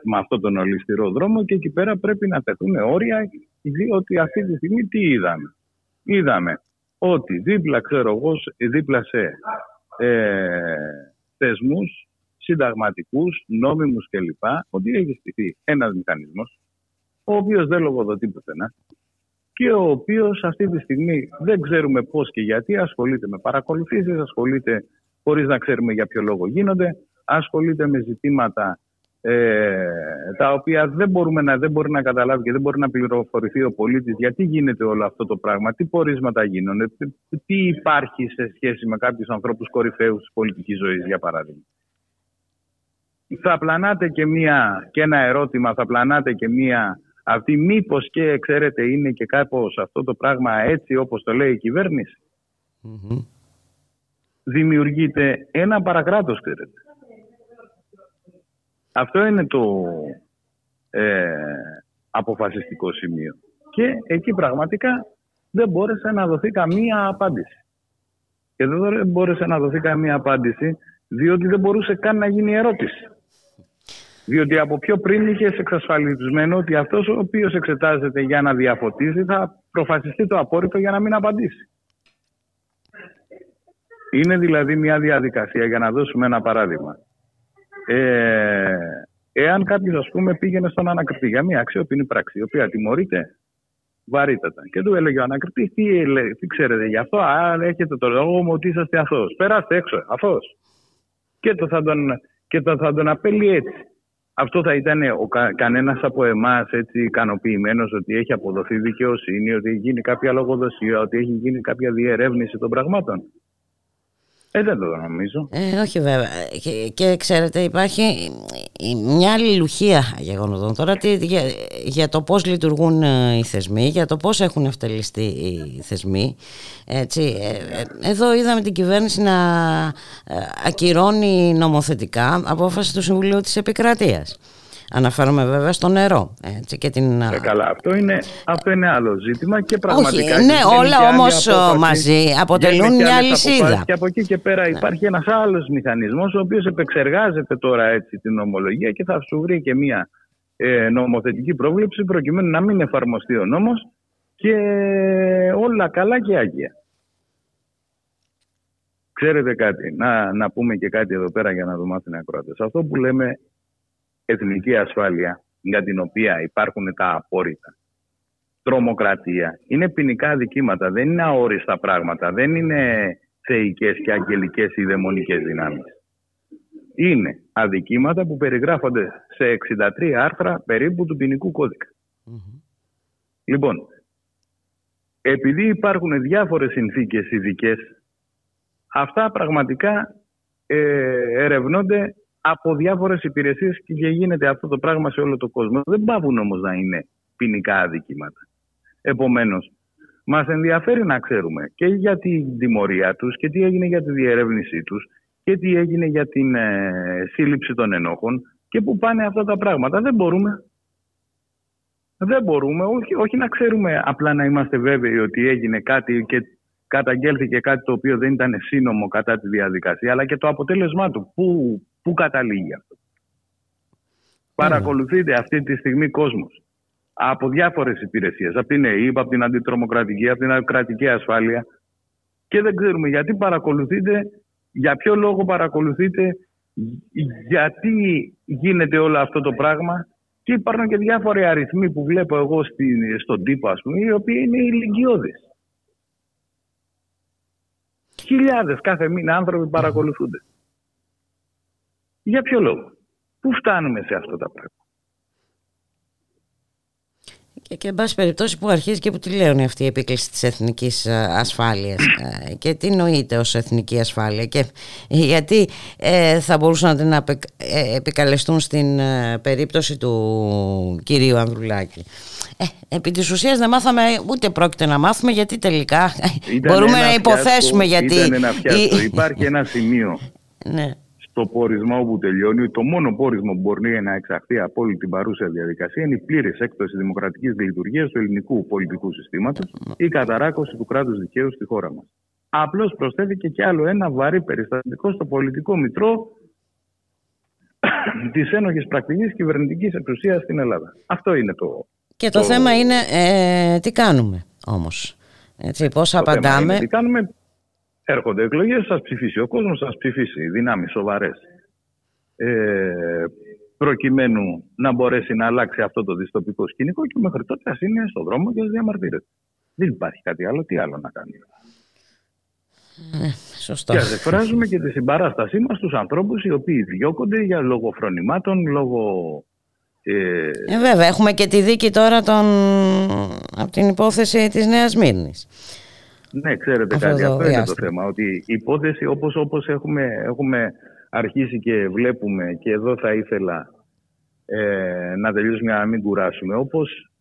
με αυτόν τον ολισθηρό δρόμο, και εκεί πέρα πρέπει να τεθούν όρια, διότι αυτή τη στιγμή τι είδαμε. Είδαμε ότι δίπλα σε θεσμούς συνταγματικούς, νόμιμους κλπ, ότι έχει στηθεί ένας μηχανισμός ο οποίος δεν λογοδοτεί πουθενά και ο οποίος αυτή τη στιγμή δεν ξέρουμε πώς και γιατί ασχολείται με παρακολουθήσεις, ασχολείται χωρίς να ξέρουμε για ποιο λόγο γίνονται, ασχολείται με ζητήματα τα οποία δεν μπορεί να καταλάβει και δεν μπορεί να πληροφορηθεί ο πολίτης γιατί γίνεται όλο αυτό το πράγμα, τι πορίσματα γίνονται, τι υπάρχει σε σχέση με κάποιους ανθρώπους κορυφαίους της πολιτικής ζωής, για παράδειγμα. Θα πλανάτε και ένα ερώτημα, θα πλανάτε και μία αυτή, μήπως και ξέρετε είναι και κάπως αυτό το πράγμα έτσι όπως το λέει η κυβέρνηση. Mm-hmm. Δημιουργείται ένα παρακράτος, ξέρετε. Αυτό είναι το αποφασιστικό σημείο. Και εκεί πραγματικά δεν μπόρεσε να δοθεί καμία απάντηση. Και δεν μπόρεσε να δοθεί καμία απάντηση, διότι δεν μπορούσε καν να γίνει ερώτηση. Διότι από πιο πριν είχες εξασφαλισμένο ότι αυτός ο οποίος εξετάζεται για να διαφωτίσει θα προφασιστεί το απόρριτο για να μην απαντήσει. Είναι δηλαδή μια διαδικασία, για να δώσουμε ένα παράδειγμα. Εάν κάποιος, ας πούμε, πήγαινε στον ανακριτή για μια αξιόπινη πράξη, η οποία τιμωρείται βαρύτατα, και του έλεγε ο ανακριτής, τι ξέρετε γι' αυτό, αν έχετε το λόγο μου ότι είσαστε αθώος, περάστε έξω, αθώος. Και θα τον απέλει έτσι. Αυτό θα ήταν κανένας από εμάς ικανοποιημένος ότι έχει αποδοθεί δικαιοσύνη, ότι έχει γίνει κάποια λογοδοσία, ότι έχει γίνει κάποια διερεύνηση των πραγμάτων? Δεν το νομίζω. Όχι βέβαια. Και ξέρετε, υπάρχει μια αλληλουχία γεγονότων τώρα για το πώς λειτουργούν οι θεσμοί, για το πώς έχουν ευτελιστεί οι θεσμοί. Έτσι. Εδώ είδαμε την κυβέρνηση να ακυρώνει νομοθετικά απόφαση του Συμβουλίου της Επικρατείας. Αναφέρομαι βέβαια στο νερό. Έτσι, και την... Καλά, αυτό είναι άλλο ζήτημα και πραγματικά. Όχι, ναι, όλα όμως μαζί αποτελούν μια λυσίδα. Και από εκεί και πέρα υπάρχει ένας άλλος μηχανισμός, ο οποίος επεξεργάζεται τώρα έτσι την ομολογία και θα σου βρει και μια νομοθετική πρόβλεψη προκειμένου να μην εφαρμοστεί ο νόμος και όλα καλά και άγια. Ξέρετε κάτι, να πούμε και κάτι εδώ πέρα για να το μάθουν οι ακροατές. Αυτό που λέμε εθνική ασφάλεια, για την οποία υπάρχουν τα απόρριτα, τρομοκρατία, είναι ποινικά αδικήματα, δεν είναι αόριστα πράγματα, δεν είναι θεϊκές και αγγελικές ή δαιμονικές δυνάμεις. Είναι αδικήματα που περιγράφονται σε 63 άρθρα περίπου του ποινικού κώδικα. Mm-hmm. Λοιπόν, επειδή υπάρχουν διάφορες συνθήκες ειδικές, αυτά πραγματικά ερευνώνται από διάφορες υπηρεσίες και γίνεται αυτό το πράγμα σε όλο τον κόσμο. Δεν πάβουν όμως να είναι ποινικά αδικήματα. Επομένως, μας ενδιαφέρει να ξέρουμε και για την τιμωρία τους και τι έγινε για τη διερεύνησή τους και τι έγινε για την σύλληψη των ενόχων και πού πάνε αυτά τα πράγματα. Δεν μπορούμε, όχι να ξέρουμε απλά να είμαστε βέβαιοι ότι έγινε κάτι και καταγγέλθηκε κάτι το οποίο δεν ήταν σύνομο κατά τη διαδικασία, αλλά και το αποτέλεσμά του. Πού καταλήγει αυτό. Παρακολουθείται αυτή τη στιγμή κόσμος από διάφορες υπηρεσίες, από την ΕΕΠ, από την αντιτρομοκρατική, από την κρατική ασφάλεια, και δεν ξέρουμε γιατί παρακολουθείται, για ποιο λόγο παρακολουθείται, γιατί γίνεται όλο αυτό το πράγμα. Και υπάρχουν και διάφοροι αριθμοί που βλέπω εγώ στον τύπο, ας πούμε, οι οποίοι είναι ηλικιώδες. Χιλιάδες κάθε μήνα άνθρωποι παρακολουθούνται. Για ποιο λόγο? Πού φτάνουμε σε αυτά τα πράγματα? Και εν πάση περιπτώσει, που αρχίζει και που τη λένε αυτή η επίκληση της εθνικής ασφάλειας και τι νοείται ως εθνική ασφάλεια και γιατί θα μπορούσαν να την επικαλεστούν στην περίπτωση του κυρίου Ανδρουλάκη. Επί της ουσίας δεν μάθαμε, ούτε πρόκειται να μάθουμε, γιατί τελικά μπορούμε να υποθέσουμε γιατί... Υπάρχει ένα σημείο στο πόρισμα που τελειώνει, το μόνο πόρισμα που μπορεί να εξαχθεί από όλη την παρούσα διαδικασία είναι η πλήρης έκπτωση δημοκρατικής λειτουργίας του ελληνικού πολιτικού συστήματος, η καταράκωση του κράτους δικαίου στη χώρα μας. Απλώς προσθέθηκε και άλλο ένα βαρύ περιστατικό στο πολιτικό μητρό της ένοχης πρακτικής κυβερνητικής εξουσίας στην Ελλάδα. Αυτό είναι το... Και το θέμα είναι τι κάνουμε όμως, έτσι, πώς απαντάμε. Τι κάνουμε. Έρχονται εκλογές, σας ψηφίσει ο κόσμος, σας ψηφίσει δυνάμεις σοβαρές, προκειμένου να μπορέσει να αλλάξει αυτό το δυστοπικό σκηνικό, και μέχρι τότε ας είναι στον δρόμο και ας διαμαρτύρεται. Δεν υπάρχει κάτι άλλο, τι άλλο να κάνει. Σωστό. Και ας εκφράζουμε και τη συμπαράστασή μας στους ανθρώπους οι οποίοι διώκονται για λόγω φρονημάτων, λόγω... βέβαια, έχουμε και τη δίκη τώρα από την υπόθεση της Νέας Μύρνης. Ναι, ξέρετε κάτι, αυτό είναι το θέμα. Ότι η υπόθεση, όπως έχουμε αρχίσει και βλέπουμε, και εδώ θα ήθελα να τελειώσουμε για να μην κουράσουμε, όπως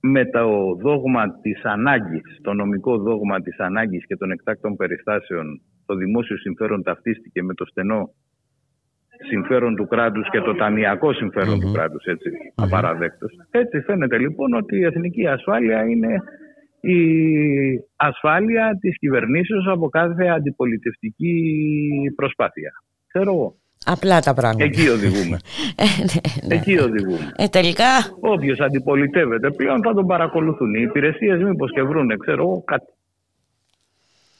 με το δόγμα της ανάγκης, το νομικό δόγμα της ανάγκης και των εκτάκτων περιστάσεων, το δημόσιο συμφέρον ταυτίστηκε με το στενό συμφέρον του κράτους και το ταμιακό συμφέρον του κράτους, έτσι, απαραδέκτος. Έτσι φαίνεται λοιπόν ότι η εθνική ασφάλεια είναι η ασφάλεια της κυβερνήσεως από κάθε αντιπολιτευτική προσπάθεια. Ξέρω εγώ. Απλά τα πράγματα. Εκεί οδηγούμε. Εκεί οδηγούμε. Τελικά... Όποιος αντιπολιτεύεται πλέον θα τον παρακολουθούν οι υπηρεσίες, μήπως και βρούνε, ξέρω εγώ, κάτι.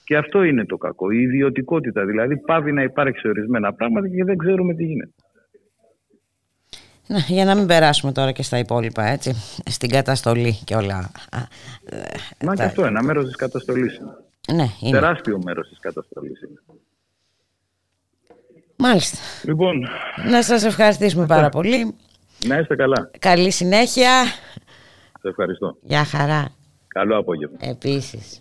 Και αυτό είναι το κακό. Η ιδιωτικότητα δηλαδή πάβει να υπάρχει σε ορισμένα πράγματα και δεν ξέρουμε τι γίνεται. Να, για να μην περάσουμε τώρα και στα υπόλοιπα, έτσι, στην καταστολή και όλα. Μα και αυτό ένα μέρος της καταστολής είναι. Ναι, είναι. Τεράστιο μέρος της καταστολής είναι. Μάλιστα. Λοιπόν, να σας ευχαριστήσουμε πάρα πολύ. Να είστε καλά. Καλή συνέχεια. Σας ευχαριστώ. Γεια χαρά. Καλό απόγευμα. Επίσης.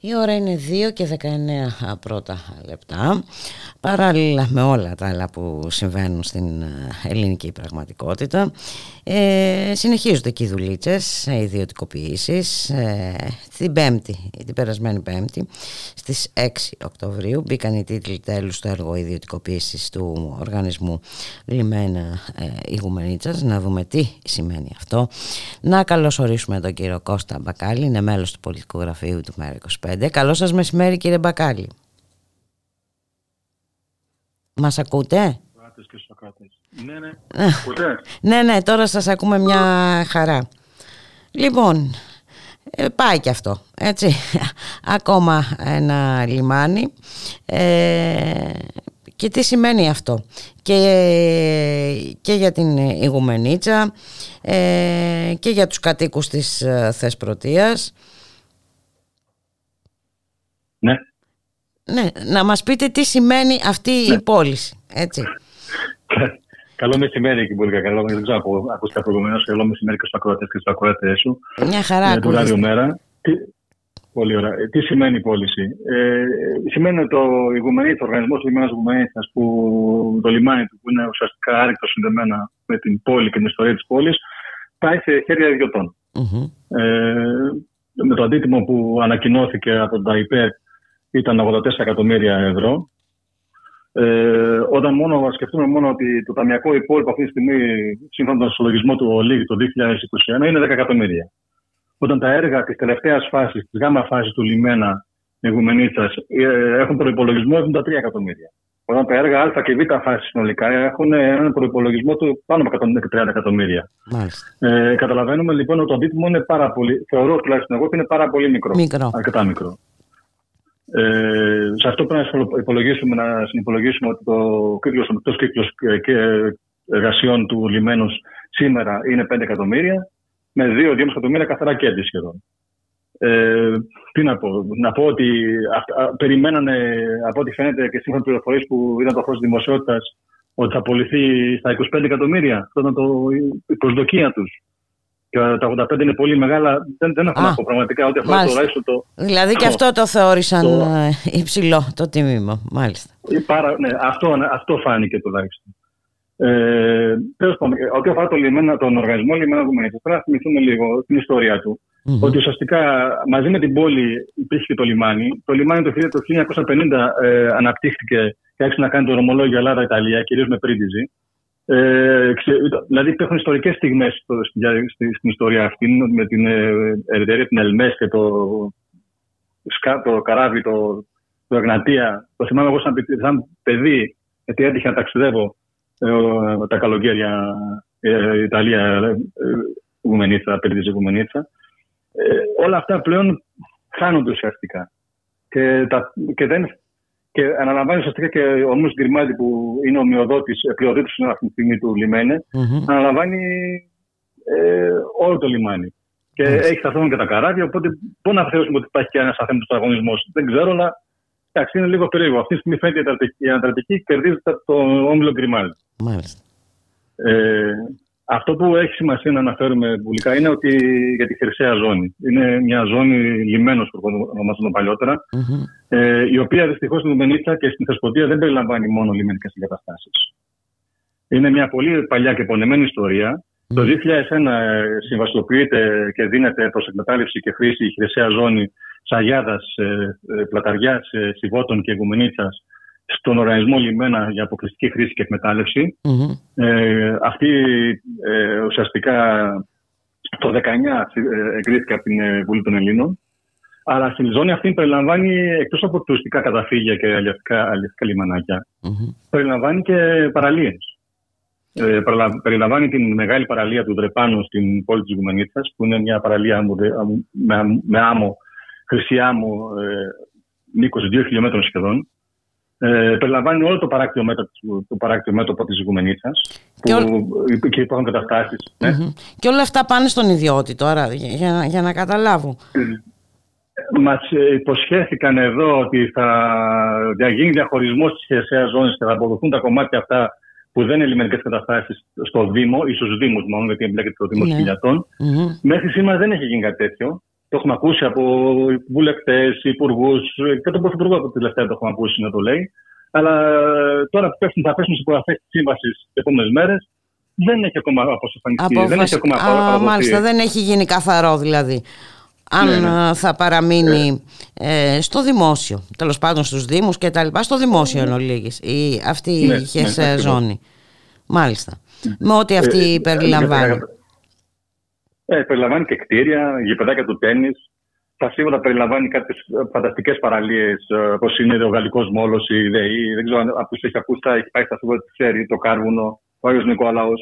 Η ώρα είναι 2:19. Παράλληλα με όλα τα άλλα που συμβαίνουν στην ελληνική πραγματικότητα, συνεχίζονται και οι δουλίτσες, οι ιδιωτικοποιήσεις. Την περασμένη Πέμπτη, στις 6 Οκτωβρίου, μπήκαν οι τίτλοι τέλους στο έργο ιδιωτικοποίησης του Οργανισμού Λιμένα Ιγουμενίτσας. Να δούμε τι σημαίνει αυτό. Να καλωσορίσουμε τον κύριο Κώστα Μπακάλη, είναι μέλος του πολιτικού γραφείου του ΜΕΡΑ25. Καλό σας μεσημέρι, κύριε Μπακάλη. Μας ακούτε? Ναι, τώρα σας ακούμε μια χαρά. Λοιπόν, Πάει και αυτό, έτσι. Ακόμα ένα λιμάνι. Και τι σημαίνει αυτό και για την Ηγουμενίτσα και για τους κατοίκους της Θεσπρωτείας. Ναι. Ναι, να μας πείτε τι σημαίνει αυτή η πώληση, έτσι. Καλό μεσημέρι, Μπουλίκα. Καλό μεσημέρι. Δεν ξέρω αν ακούστηκα προηγουμένως. Καλό μεσημέρι και στους ακροατές και στους ακροατές σου. Μια χαρά ακούστηκα. Του Ράδιο Μέρα. Πολύ ωραία. Τι σημαίνει η πώληση? Σημαίνει ότι ο Οργανισμός Λιμένα Ιγουμενίτσας, που το λιμάνι του, που είναι ουσιαστικά άρρηκτα συνδεμένα με την πόλη και την ιστορία της πόλης, πάει σε χέρια ιδιωτών. Mm-hmm. Με το αντίτιμο που ανακοινώθηκε από τον ΤΑΙΠΕ ήταν 84 εκατομμύρια ευρώ. Όταν μόνο σκεφτούμε μόνο ότι το ταμιακό υπόλοιπο αυτή τη στιγμή, σύμφωνα με τον συλλογισμό του ΟΛΗ το 2021, είναι 10 εκατομμύρια. Όταν τα έργα της τελευταίας φάσης, της γάμα φάσης του λιμένα Ιγουμενίτσας, έχουν προϋπολογισμό 73 εκατομμύρια. Όταν τα έργα α και β φάσης συνολικά έχουν έναν προϋπολογισμό του πάνω από 130 εκατομμύρια. Καταλαβαίνουμε λοιπόν ότι το αντίτιμο είναι πάρα πολύ, θεωρώ τουλάχιστον εγώ, ότι είναι πάρα πολύ μικρό. Αρκετά μικρό. Σε αυτό πρέπει να συνυπολογίσουμε ότι ο κύκλος εργασιών του λιμένου σήμερα είναι 5 εκατομμύρια, με 2-2,5 εκατομμύρια καθαρά κέρδη σχεδόν. Τι να πω, ότι περιμένανε, από ό,τι φαίνεται και σύμφωνα πληροφορίες που ήταν το χώρο της δημοσιότητας, ότι θα πωληθεί στα 25 εκατομμύρια. Αυτό ήταν η προσδοκία τους. Και τα 85 είναι πολύ μεγάλα, δεν έχω πραγματικά ό,τι αφορά το ράιστο. Δηλαδή και αυτό το θεώρησαν υψηλό το τίμημα, μάλιστα. Ναι, αυτό φάνηκε τουλάχιστον. Τέλος πάντων, ό,τι αφορά τον οργανισμό Λιμένα Ιγουμενίτσας, πρέπει να θυμηθούμε λίγο την ιστορία του. Mm-hmm. Ότι ουσιαστικά μαζί με την πόλη υπήρχε και το λιμάνι. Το λιμάνι το 1950 αναπτύχθηκε και άρχισε να κάνει το δρομολόγιο Ελλάδα-Ιταλία, κυρίως με πρίντιζη. Δηλαδή υπάρχουν ιστορικές στιγμές στην ιστορία αυτή, με την Ερυθρέα, την Ελμές και το καράβι, το Εγνατία. Το θυμάμαι εγώ σαν παιδί, γιατί έτυχε να ταξιδεύω τα καλοκαίρια Ιταλία, Ιγουμενίτσα, Πέρδης, Ιγουμενίτσα. Όλα αυτά πλέον χάνονται ουσιαστικά και αναλαμβάνει ουσιαστικά και ο Μους Γκριμάλντι, που είναι ο πλειοδότης στην στιγμή του λιμένε, mm-hmm. αναλαμβάνει όλο το λιμάνι. Και mm-hmm. έχει σταθμό και τα καράβια, οπότε μπορούμε να θεωρήσουμε ότι υπάρχει και ένας αθέμητος ανταγωνισμός. Δεν ξέρω, αλλά εντάξει, είναι λίγο περίεργο. Αυτή τη στιγμή φαίνεται η Ανατολική κερδίζει τον όμιλο Γκριμάλντι. Mm-hmm. Αυτό που έχει σημασία να αναφέρουμε βουλικά είναι ότι για τη χερσαία ζώνη. Είναι μια ζώνη λιμένος, που ονομάζονταν παλιότερα, mm-hmm. Η οποία δυστυχώς στην Ιγουμενίτσα και στην Θεσπρωτεία δεν περιλαμβάνει μόνο λιμενικές εγκαταστάσεις. Είναι μια πολύ παλιά και πονεμένη ιστορία. Mm-hmm. Το 2001 συμβασιοποιείται και δίνεται προς εκμετάλλευση και χρήση η χερσαία ζώνη Σαγιάδας, Πλαταριάς, Σιβώτων και Ιγουμενίτσας στον οργανισμό Λιμένα για αποκλειστική χρήση και εκμετάλλευση. Mm-hmm. Αυτή ουσιαστικά το 19 εγκρίθηκε από την Βουλή των Ελλήνων. Αλλά στην ζώνη αυτή περιλαμβάνει, εκτός από τουριστικά καταφύγια και αλλιευτικά λιμανάκια, mm-hmm. περιλαμβάνει και παραλίες. Περιλαμβάνει την μεγάλη παραλία του Δρεπάνου στην πόλη της Ιγουμενίτσας, που είναι μια παραλία με άμμο, χρυσή άμμο, μήκος 2 χιλιόμετρων σχεδόν. Περιλαμβάνει όλο το παράκτιο μέτωπο της Ιγουμενίτσας, και υπάρχουν καταστάσεις. Ναι. Mm-hmm. Και όλα αυτά πάνε στον ιδιώτη τώρα, για να καταλάβω. Μας υποσχέθηκαν εδώ ότι θα γίνει διαχωρισμός της χερσαίας ζώνης και θα αποδοθούν τα κομμάτια αυτά που δεν είναι λιμενικές καταστάσεις στο Δήμο ή στους Δήμους, μάλλον, γιατί εμπλέκεται το Δήμο των Χιλιατών. Mm-hmm. Μέχρι σήμερα δεν έχει γίνει κάτι τέτοιο. Το έχουμε ακούσει από βουλευτές, υπουργούς και τον πρωθυπουργό από τη τελευταία το έχουμε ακούσει να το λέει. Αλλά τώρα που θα πέσουν στις υπογραφές της σύμβασης τις επόμενες μέρες, δεν έχει ακόμα αποσαφανιστεί. Δεν έχει ακόμα παραδοθεί. Μάλιστα, δεν έχει γίνει καθαρό δηλαδή. Αν θα παραμείνει στο δημόσιο, τέλος πάντων στους Δήμους και τα λοιπά, στο δημόσιο εν ολίγης, αυτή η χερσαία ζώνη. Μάλιστα. Με ό,τι αυτή περιλαμβάνει. Περιλαμβάνει και κτίρια, γηπεδάκια του τέννις. Τα Σίβοτα περιλαμβάνει κάποιες φανταστικές παραλίες, όπως είναι ο Γαλλικός Μόλος, η ΔΕΗ. Δεν ξέρω αν έχει ακούσει, έχει πάει στα Σίβοτα, το Κάρβουνο, ο Άγιος Νικόλαος.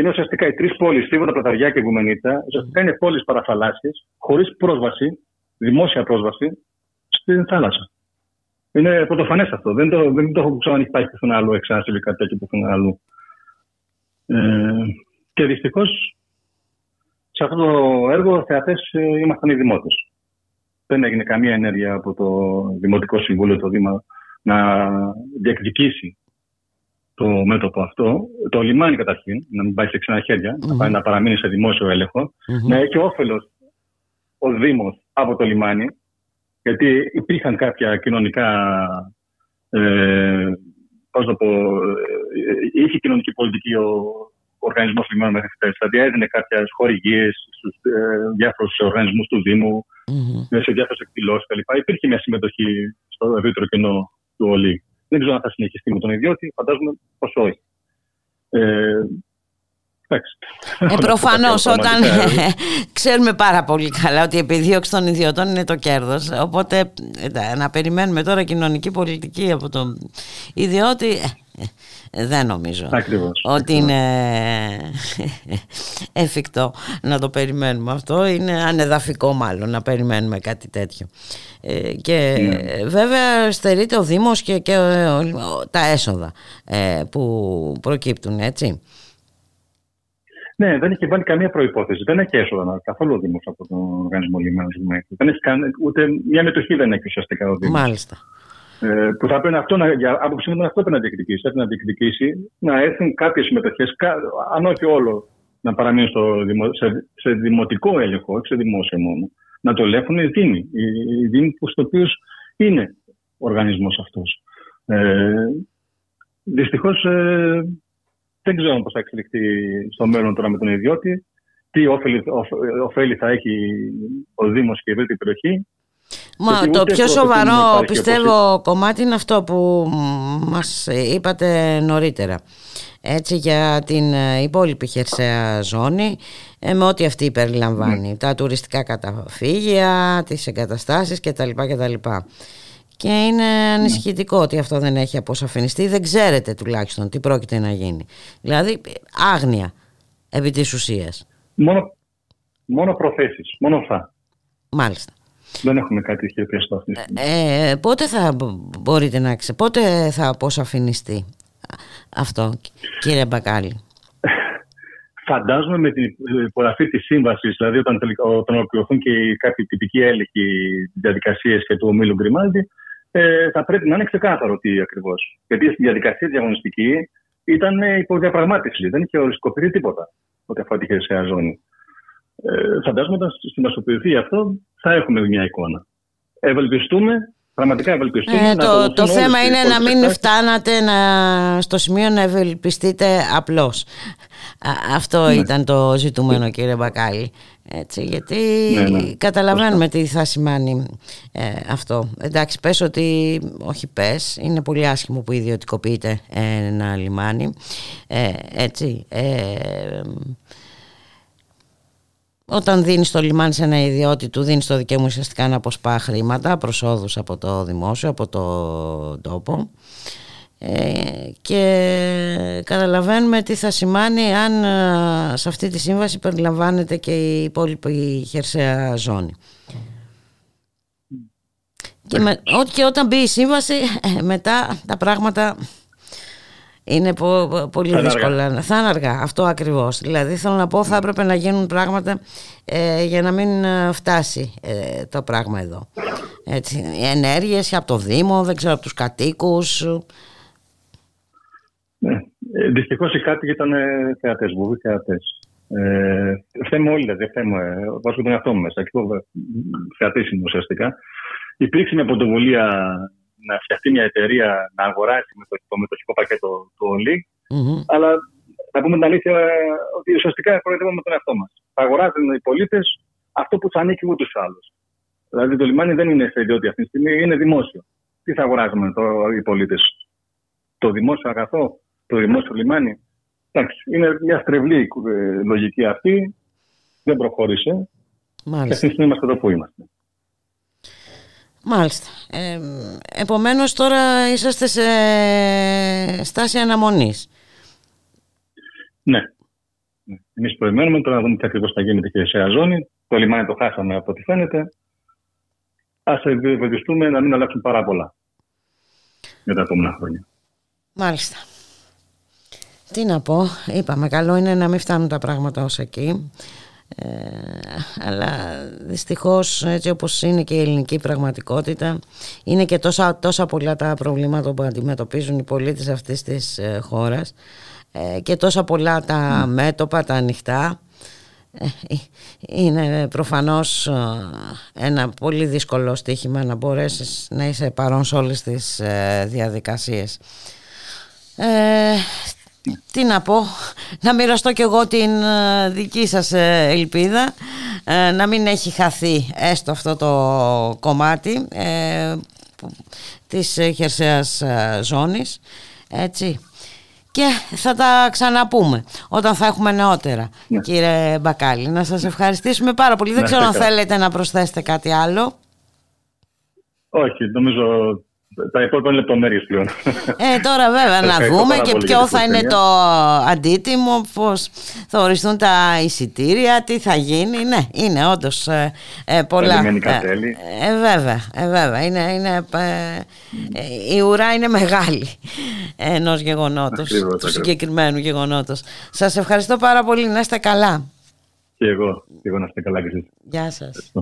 είναι ουσιαστικά οι τρεις πόλεις, Σίβοτα, Πλαταριά και Ηγουμενίτσα, ουσιαστικά είναι πόλεις παραθαλάσσιες, χωρίς πρόσβαση, δημόσια πρόσβαση, στην θάλασσα. Είναι πρωτοφανές αυτό. Δεν το έχω ξανά αν υπάρχει πουθενά άλλο εξάσιβη κάτι τέτοιο πουθενά άλλο. Και δυστυχώς σε αυτό το έργο θεατές ήμασταν οι δημότες. Δεν έγινε καμία ενέργεια από το Δημοτικό Συμβούλιο, το Δήμα, να διεκδικήσει το μέτωπο αυτό. Το λιμάνι καταρχήν, να μην πάει σε ξένα χέρια, να παραμείνει σε δημόσιο έλεγχο, να έχει όφελος ο Δήμος από το λιμάνι, γιατί υπήρχαν κάποια κοινωνικά, είχε κοινωνική πολιτική ο Οργανισμός Λιμένα μέχρι χτες. Δηλαδή έδινε κάποιες χορηγίες στους διάφορους οργανισμούς του Δήμου, σε διάφορες εκδηλώσεις κλπ. Υπήρχε μια συμμετοχή στο ευρύτερο κοινό του ΟΛΗ. Δεν ξέρω αν θα συνεχιστεί με τον ιδιώτη, φαντάζομαι πως όχι. Προφανώς, όταν ξέρουμε πάρα πολύ καλά ότι η επιδίωξη των ιδιωτών είναι το κέρδος, οπότε να περιμένουμε τώρα κοινωνική πολιτική από τον ιδιώτη δεν νομίζω ότι είναι εφικτό να το περιμένουμε αυτό. Είναι ανεδαφικό μάλλον να περιμένουμε κάτι τέτοιο. Και βέβαια στερείται ο Δήμος και τα έσοδα που προκύπτουν, έτσι. Ναι, δεν έχει βάλει καμία προϋπόθεση. Δεν έχει έσοδα καθόλου ο Δήμος από τον Οργανισμό Λιμένα Ιγουμενίτσας. Δεν έχει ούτε μια μετοχή δεν έχει ουσιαστικά ο Δήμος. Μάλιστα. Που θα πρέπει αυτό, για άποψή μου, αυτό πρέπει να διεκδικήσει. Πρέπει να διεκδικήσει να έρθουν κάποιες συμμετοχές, αν όχι όλο, να παραμείνουν σε δημοτικό έλεγχο, όχι σε δημόσιο μόνο. Να το ελέγχουν οι Δήμοι. Οι Δήμοι στους οποίους είναι ο οργανισμός αυτός. Δυστυχώς. Δεν ξέρω πώς θα εξελιχθεί στο μέλλον τώρα με τον ιδιώτη, τι ωφέλη θα έχει ο Δήμος και η ευρύτερη περιοχή. Μα το πιο σοβαρό πιστεύω κομμάτι είναι αυτό που μας είπατε νωρίτερα. Έτσι, για την υπόλοιπη χερσαία ζώνη, με ό,τι αυτή περιλαμβάνει, τα τουριστικά καταφύγια, τις εγκαταστάσεις κτλ. Και είναι ανησυχητικό ότι αυτό δεν έχει αποσαφινιστεί. Δεν ξέρετε τουλάχιστον τι πρόκειται να γίνει. Δηλαδή άγνοια επί της ουσίας. Μόνο προθέσεις, μόνο θα. Μάλιστα. Δεν έχουμε κάτι σχετικά στο αυτή. Πότε θα αποσαφινιστεί αυτό, κύριε Μπακάλη? Φαντάζομαι με την υπογραφή τη σύμβαση, δηλαδή όταν ολοκληρωθούν και κάποιοι τυπικοί έλεγχοι διαδικασίες και του ομίλου Γκριμάλντι, θα πρέπει να είναι ξεκάθαρο τι ακριβώς. Γιατί στη διαδικασία διαγωνιστική ήταν υποδιαπραγμάτευση, δεν είχε οριστικοποιηθεί τίποτα ό,τι αφορά τη χερσαία ζώνη. Φαντάζομαι όταν συστηματοποιηθεί αυτό, θα έχουμε μια εικόνα. Ευελπιστούμε. Το θέμα είναι να μην φτάνατε στο σημείο να ευελπιστείτε απλώς. Αυτό ήταν το ζητούμενο, κύριε Μπακάλη. Έτσι, γιατί καταλαβαίνουμε τι θα σημάνει αυτό. Εντάξει, είναι πολύ άσχημο που ιδιωτικοποιείται ένα λιμάνι. Όταν δίνεις το λιμάνι σε ένα ιδιώτη, του δίνεις το δικαίωμα ουσιαστικά να αποσπά χρήματα, προσόδους από το δημόσιο, από τον τόπο, και καταλαβαίνουμε τι θα σημάνει αν σε αυτή τη σύμβαση περιλαμβάνεται και η υπόλοιπη χερσαία ζώνη. Και όταν μπει η σύμβαση, μετά τα πράγματα είναι πολύ δύσκολα. Θα είναι αργά. Αυτό ακριβώς. Δηλαδή, θέλω να πω, θα έπρεπε να γίνουν πράγματα για να μην φτάσει το πράγμα εδώ. Έτσι, ενέργειες από το Δήμο, δεν ξέρω, από τους κατοίκους. Ναι. Δυστυχώς οι κάτοικοι ήταν θεατές, βουβοί θεατές. Φταίμε όλοι, δηλαδή. Βάζω τον εαυτό μου μέσα. Θεατής είναι ουσιαστικά. Υπήρξε μια πρωτοβουλία να φτιαχτεί μια εταιρεία να αγοράσει το μετοχικό πακέτο του ΟΛΗ, αλλά θα πούμε την αλήθεια ότι ουσιαστικά προεδρεύουμε τον εαυτό μας. Θα αγοράζουν οι πολίτες αυτό που θα ανήκει ούτως ή άλλως. Δηλαδή το λιμάνι δεν είναι σε ιδιότητα αυτή τη στιγμή, είναι δημόσιο. Τι θα αγοράζουμε οι πολίτες? Το δημόσιο αγαθό, το δημόσιο λιμάνι? Εντάξει, είναι μια στρεβλή λογική αυτή, δεν προχώρησε. Μάλιστα. Και αυτή τη στιγμή είμαστε εδώ που είμαστε. Μάλιστα. Επομένως τώρα είσαστε σε στάση αναμονής. Ναι. Εμείς περιμένουμε τώρα να δούμε τι ακριβώς θα γίνει με τη χερσαία ζώνη. Το λιμάνι το χάσαμε από ό,τι φαίνεται. Ας ευελπιστούμε να μην αλλάξουν πάρα πολλά για τα επόμενα χρόνια. Μάλιστα. Τι να πω, είπαμε, καλό είναι να μην φτάνουν τα πράγματα ως εκεί. Αλλά δυστυχώς, έτσι όπως είναι και η ελληνική πραγματικότητα, είναι και τόσα πολλά τα προβλήματα που αντιμετωπίζουν οι πολίτες αυτής της χώρας και τόσα πολλά τα μέτωπα, τα ανοιχτά. Είναι προφανώς ένα πολύ δύσκολο στοίχημα να μπορέσεις να είσαι παρόν σε όλες τις διαδικασίες. Τι να πω, να μοιραστώ κι εγώ την δική σας ελπίδα να μην έχει χαθεί έστω αυτό το κομμάτι της χερσαίας ζώνης, έτσι, και θα τα ξαναπούμε όταν θα έχουμε νεότερα, ναι. Κύριε Μπακάλη, να σας ευχαριστήσουμε πάρα πολύ, ναι, δεν ξέρω αν θέλετε να προσθέσετε κάτι άλλο. Όχι, νομίζω τα υπόλοιπα είναι λεπτομέρειες πλέον. Τώρα βέβαια να δούμε και ποιο θα είναι το αντίτιμο, πώς θα οριστούν τα εισιτήρια, τι θα γίνει. Ναι, είναι όντως πολλά. Βέβαια, η ουρά είναι μεγάλη ενός γεγονότος, του συγκεκριμένου γεγονότος. Σας ευχαριστώ πάρα πολύ, να είστε καλά. Και εγώ να είστε καλά και εσείς. Γεια σας.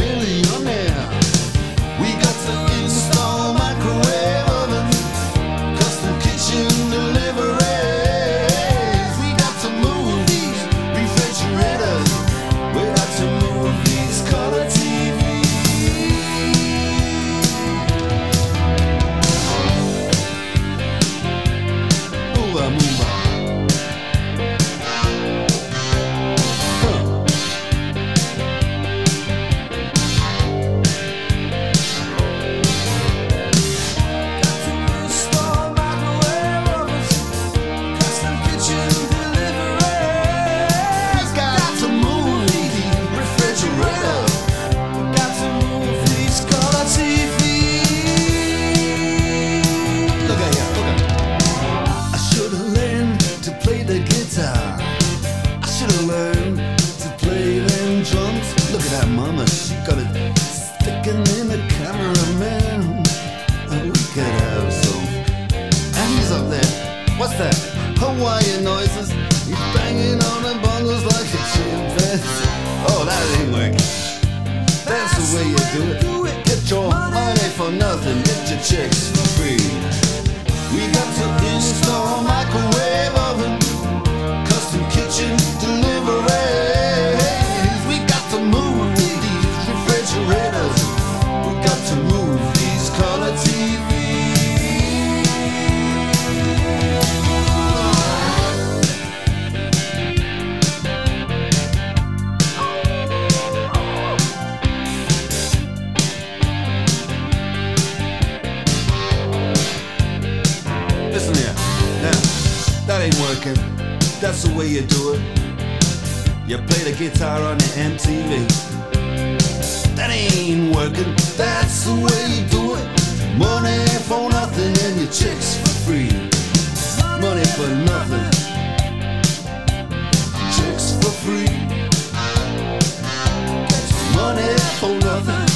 Millionaire. way you do it. Get your money for nothing, get your checks for free. We got to install a microwave oven, custom kitchen deliveries. We got to move these refrigerators, we got to move these color working. That's the way you do it. You play the guitar on the MTV. That ain't working. That's the way you do it. Money for nothing and your chicks for free. Money for nothing, chicks for free. Money for nothing,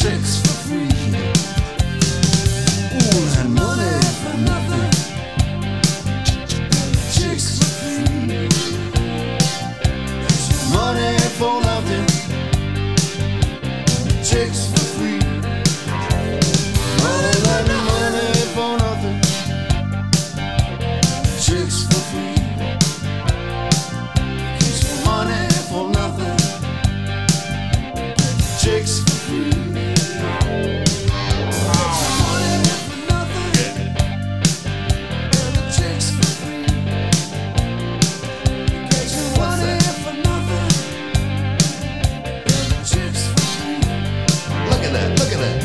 chicks for free. Ooh, and money for nothing. Money for nothing, chicks for free. Money for nothing, chicks for free. Money for nothing, chicks for free. Money for nothing, chicks for free. Money for nothing. Look at that.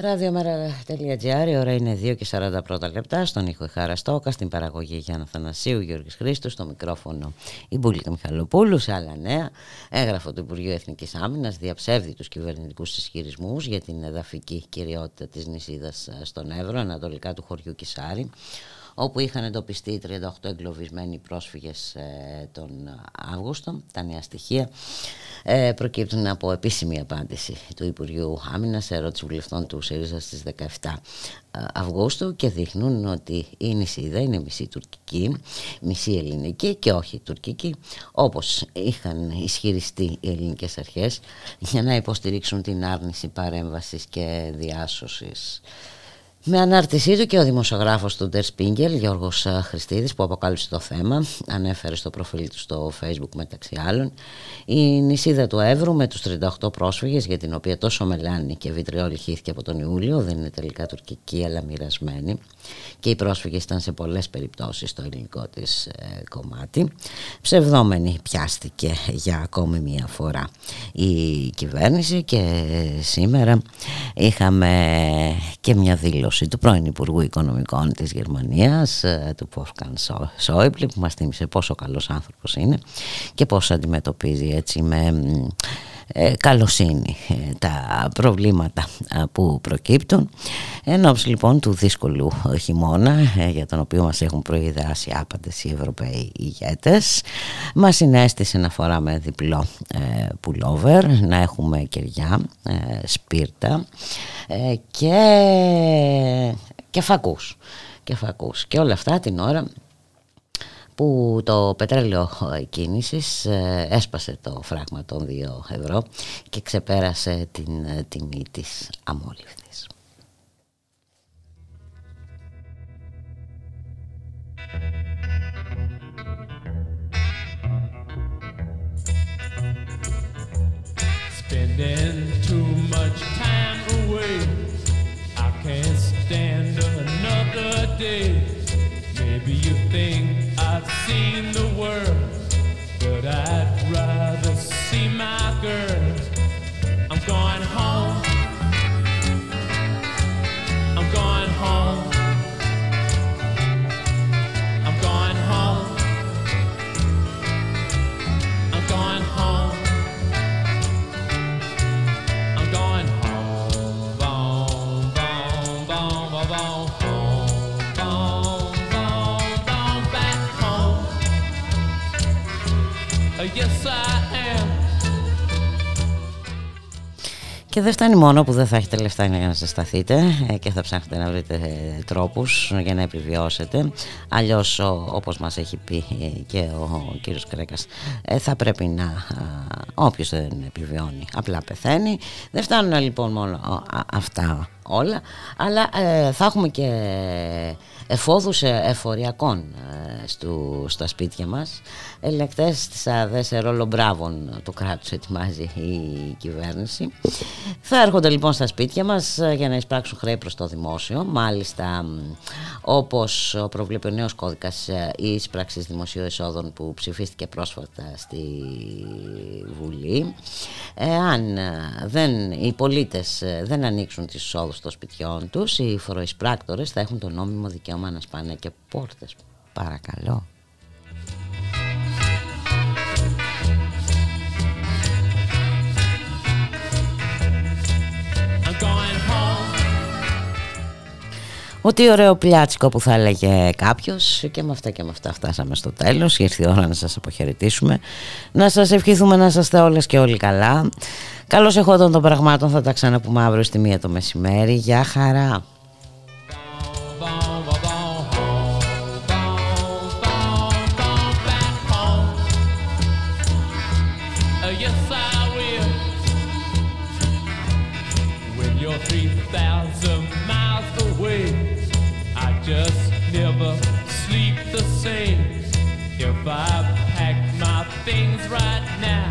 Ραδιομέρα.gr, η ώρα είναι 2:41 στον ήχο η Χαρά Στόκα, στην παραγωγή Γιάννα Φανασίου, Γιώργης Χρήστου, στο μικρόφωνο η Μπουλίκα Μιχαλοπούλου. Σε άλλα νέα, έγγραφο του Υπουργείου Εθνικής Άμυνας διαψεύδει τους κυβερνητικούς ισχυρισμούς για την εδαφική κυριότητα της νησίδας στον Εύρο, ανατολικά του χωριού Κισάρη, όπου είχαν εντοπιστεί 38 εγκλωβισμένοι πρόσφυγες τον Αύγουστο. Τα νέα στοιχεία προκύπτουν από επίσημη απάντηση του Υπουργείου Άμυνας σε ερώτηση βουλευτών του ΣΥΡΙΖΑ στις 17 Αυγούστου και δείχνουν ότι η νησίδα είναι μισή τουρκική, μισή ελληνική και όχι τουρκική, όπως είχαν ισχυριστεί οι ελληνικές αρχές για να υποστηρίξουν την άρνηση παρέμβασης και διάσωσης Με ανάρτησή του και ο δημοσιογράφος του Der Spiegel, Γιώργος Χρήστου, που αποκάλυψε το θέμα, ανέφερε στο προφίλ του στο Facebook μεταξύ άλλων, η νησίδα του Εύρου με τους 38 πρόσφυγες, για την οποία τόσο μελάνη και βιτριόλη χύθηκε από τον Ιούλιο, δεν είναι τελικά τουρκική αλλά μοιρασμένη, και οι πρόσφυγες ήταν σε πολλές περιπτώσεις στο ελληνικό της κομμάτι. Ψευδόμενη πιάστηκε για ακόμη μία φορά η κυβέρνηση και σήμερα είχαμε και μια δήλωση του πρώην Υπουργού Οικονομικών της Γερμανίας, του Βόλφκαν Σόιμπλε, που μας θύμισε πόσο καλός άνθρωπος είναι και πώς αντιμετωπίζει έτσι με καλοσύνη τα προβλήματα που προκύπτουν. Εν όψει λοιπόν του δύσκολου χειμώνα, για τον οποίο μας έχουν προειδεάσει άπαντες οι Ευρωπαίοι ηγέτες, μας συνέστησε να φοράμε διπλό πουλόβερ, να έχουμε κεριά, σπίρτα και φακούς, και όλα αυτά την ώρα που το πετρέλαιο κίνησης έσπασε το φράγμα των 2 ευρώ και ξεπέρασε την τιμή της αμόλυφτης. Spending too much time away, I can't stand another day. Maybe you think I've seen the world, but I'd rather see my girl. I'm going home, I'm going home, I'm going home, I'm going home, I'm going home, boom, boom, boom, boom, boom. Yes, I am. Και δεν φτάνει μόνο που δεν θα έχετε λεφτά για να ζεσταθείτε και θα ψάχνετε να βρείτε τρόπους για να επιβιώσετε. Αλλιώς, όπως μας έχει πει και ο κύριος Κρέκας, θα πρέπει να... όποιος δεν επιβιώνει απλά πεθαίνει. Δεν φτάνουν λοιπόν μόνο αυτά όλα, αλλά θα έχουμε και εφόδους εφοριακών στα σπίτια μας. Ελεκτές στις ΑΔΕ σε ρόλο μπράβων του κράτους ετοιμάζει η κυβέρνηση. Θα έρχονται λοιπόν στα σπίτια μας για να εισπράξουν χρέη προς το δημόσιο. Μάλιστα, όπως προβλέπει ο νέος κώδικας εισπράξης δημοσίου εσόδων που ψηφίστηκε πρόσφατα στη Βουλή, εάν οι πολίτες δεν ανοίξουν τις εισόδους των σπιτιών τους, οι φοροεισπράκτορες θα έχουν το νόμιμο δικαίωμα να σπάνε και πόρτες. Παρακαλώ. Ότι ωραίο πλιάτσικο που θα έλεγε κάποιος. Και με αυτά και με αυτά φτάσαμε στο τέλος. Ήρθε η ώρα να σας αποχαιρετήσουμε, να σας ευχηθούμε να είστε όλες και όλοι καλά. Καλώς εχόντων των πραγμάτων, θα τα ξαναπούμε αύριο στη 1 το μεσημέρι. Γεια χαρά. Just never sleep the same. If I packed my things right now,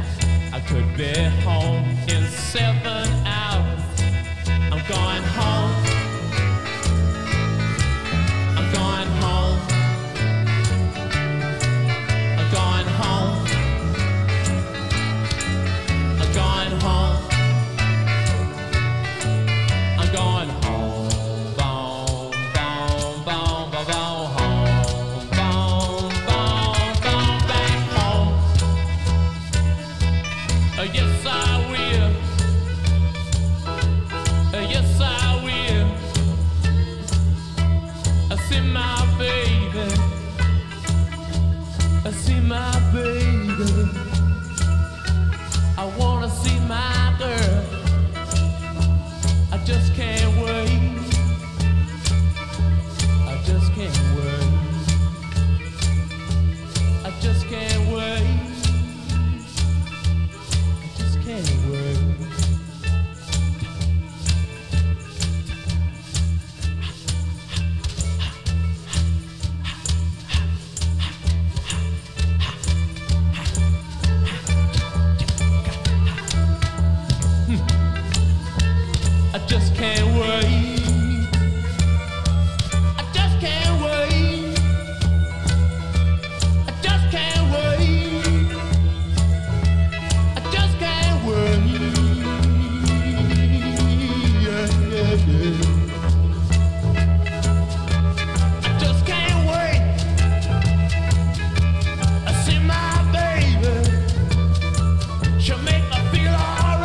I could be home in 7 hours. I'm going home, I'm going home, I'm going home, I'm going home, I'm going home. My baby, I wanna see my girl, I just can't wait, I just can't wait, I just can't wait, I just can't wait. just can't wait. I just can't wait. I just can't wait. I just can't wait. Yeah, yeah, yeah. I just can't wait. I see my baby. She'll make me feel alright.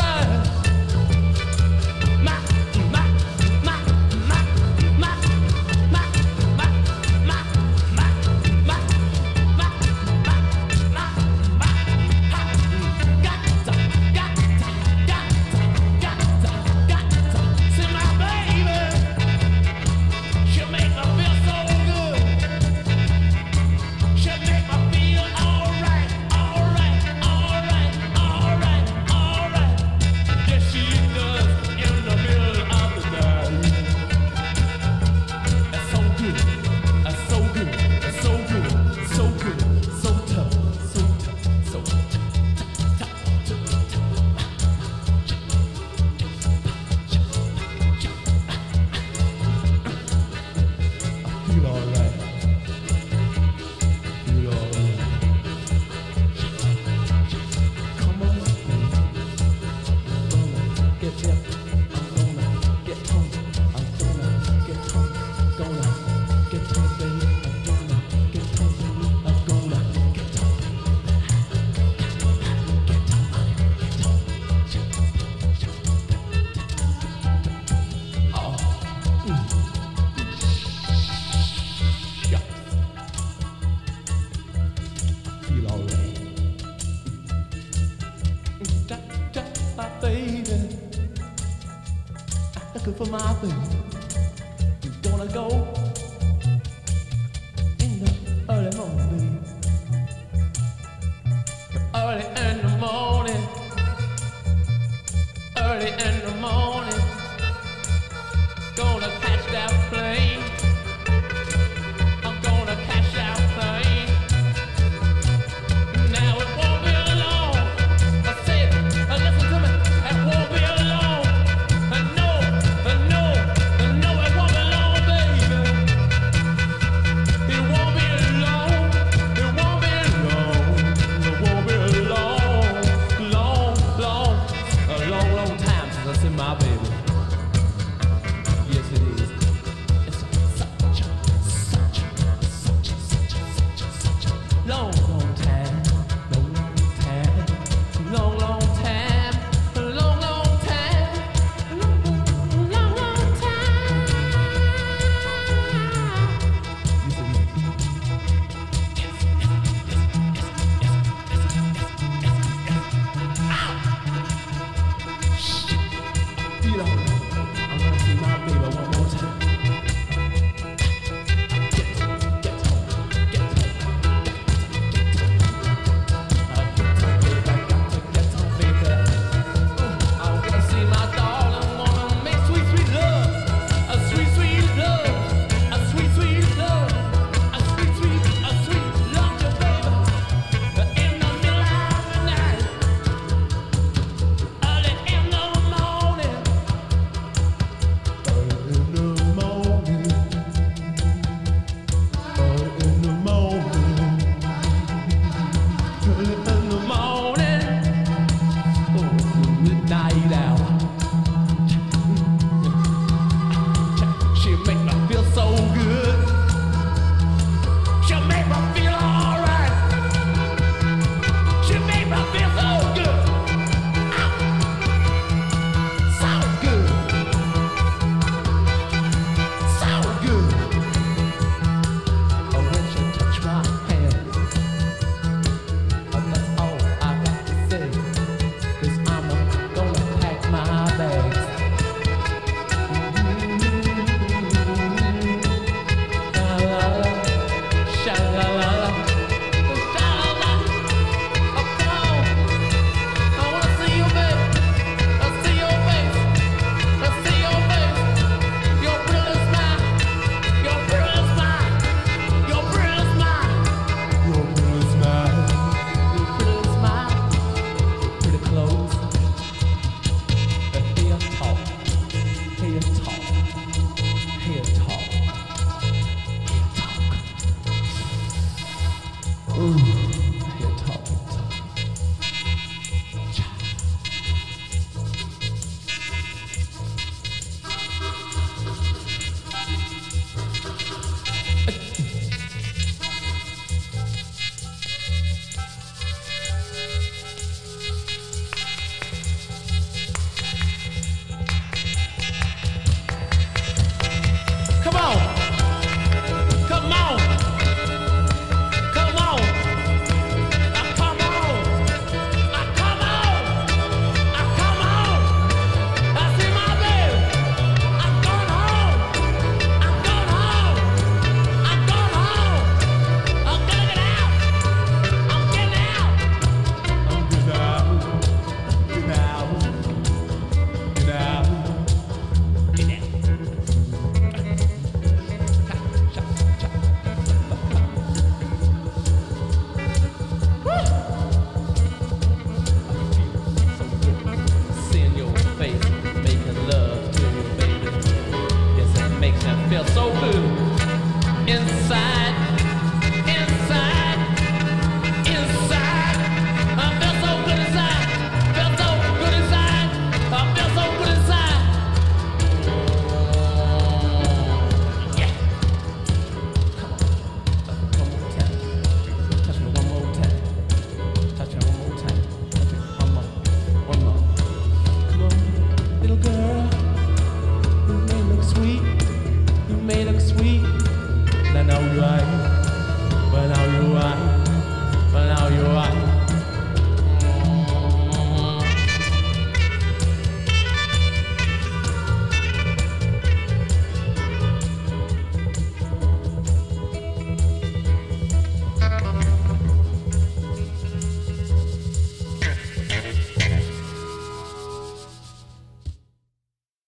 Early in the morning.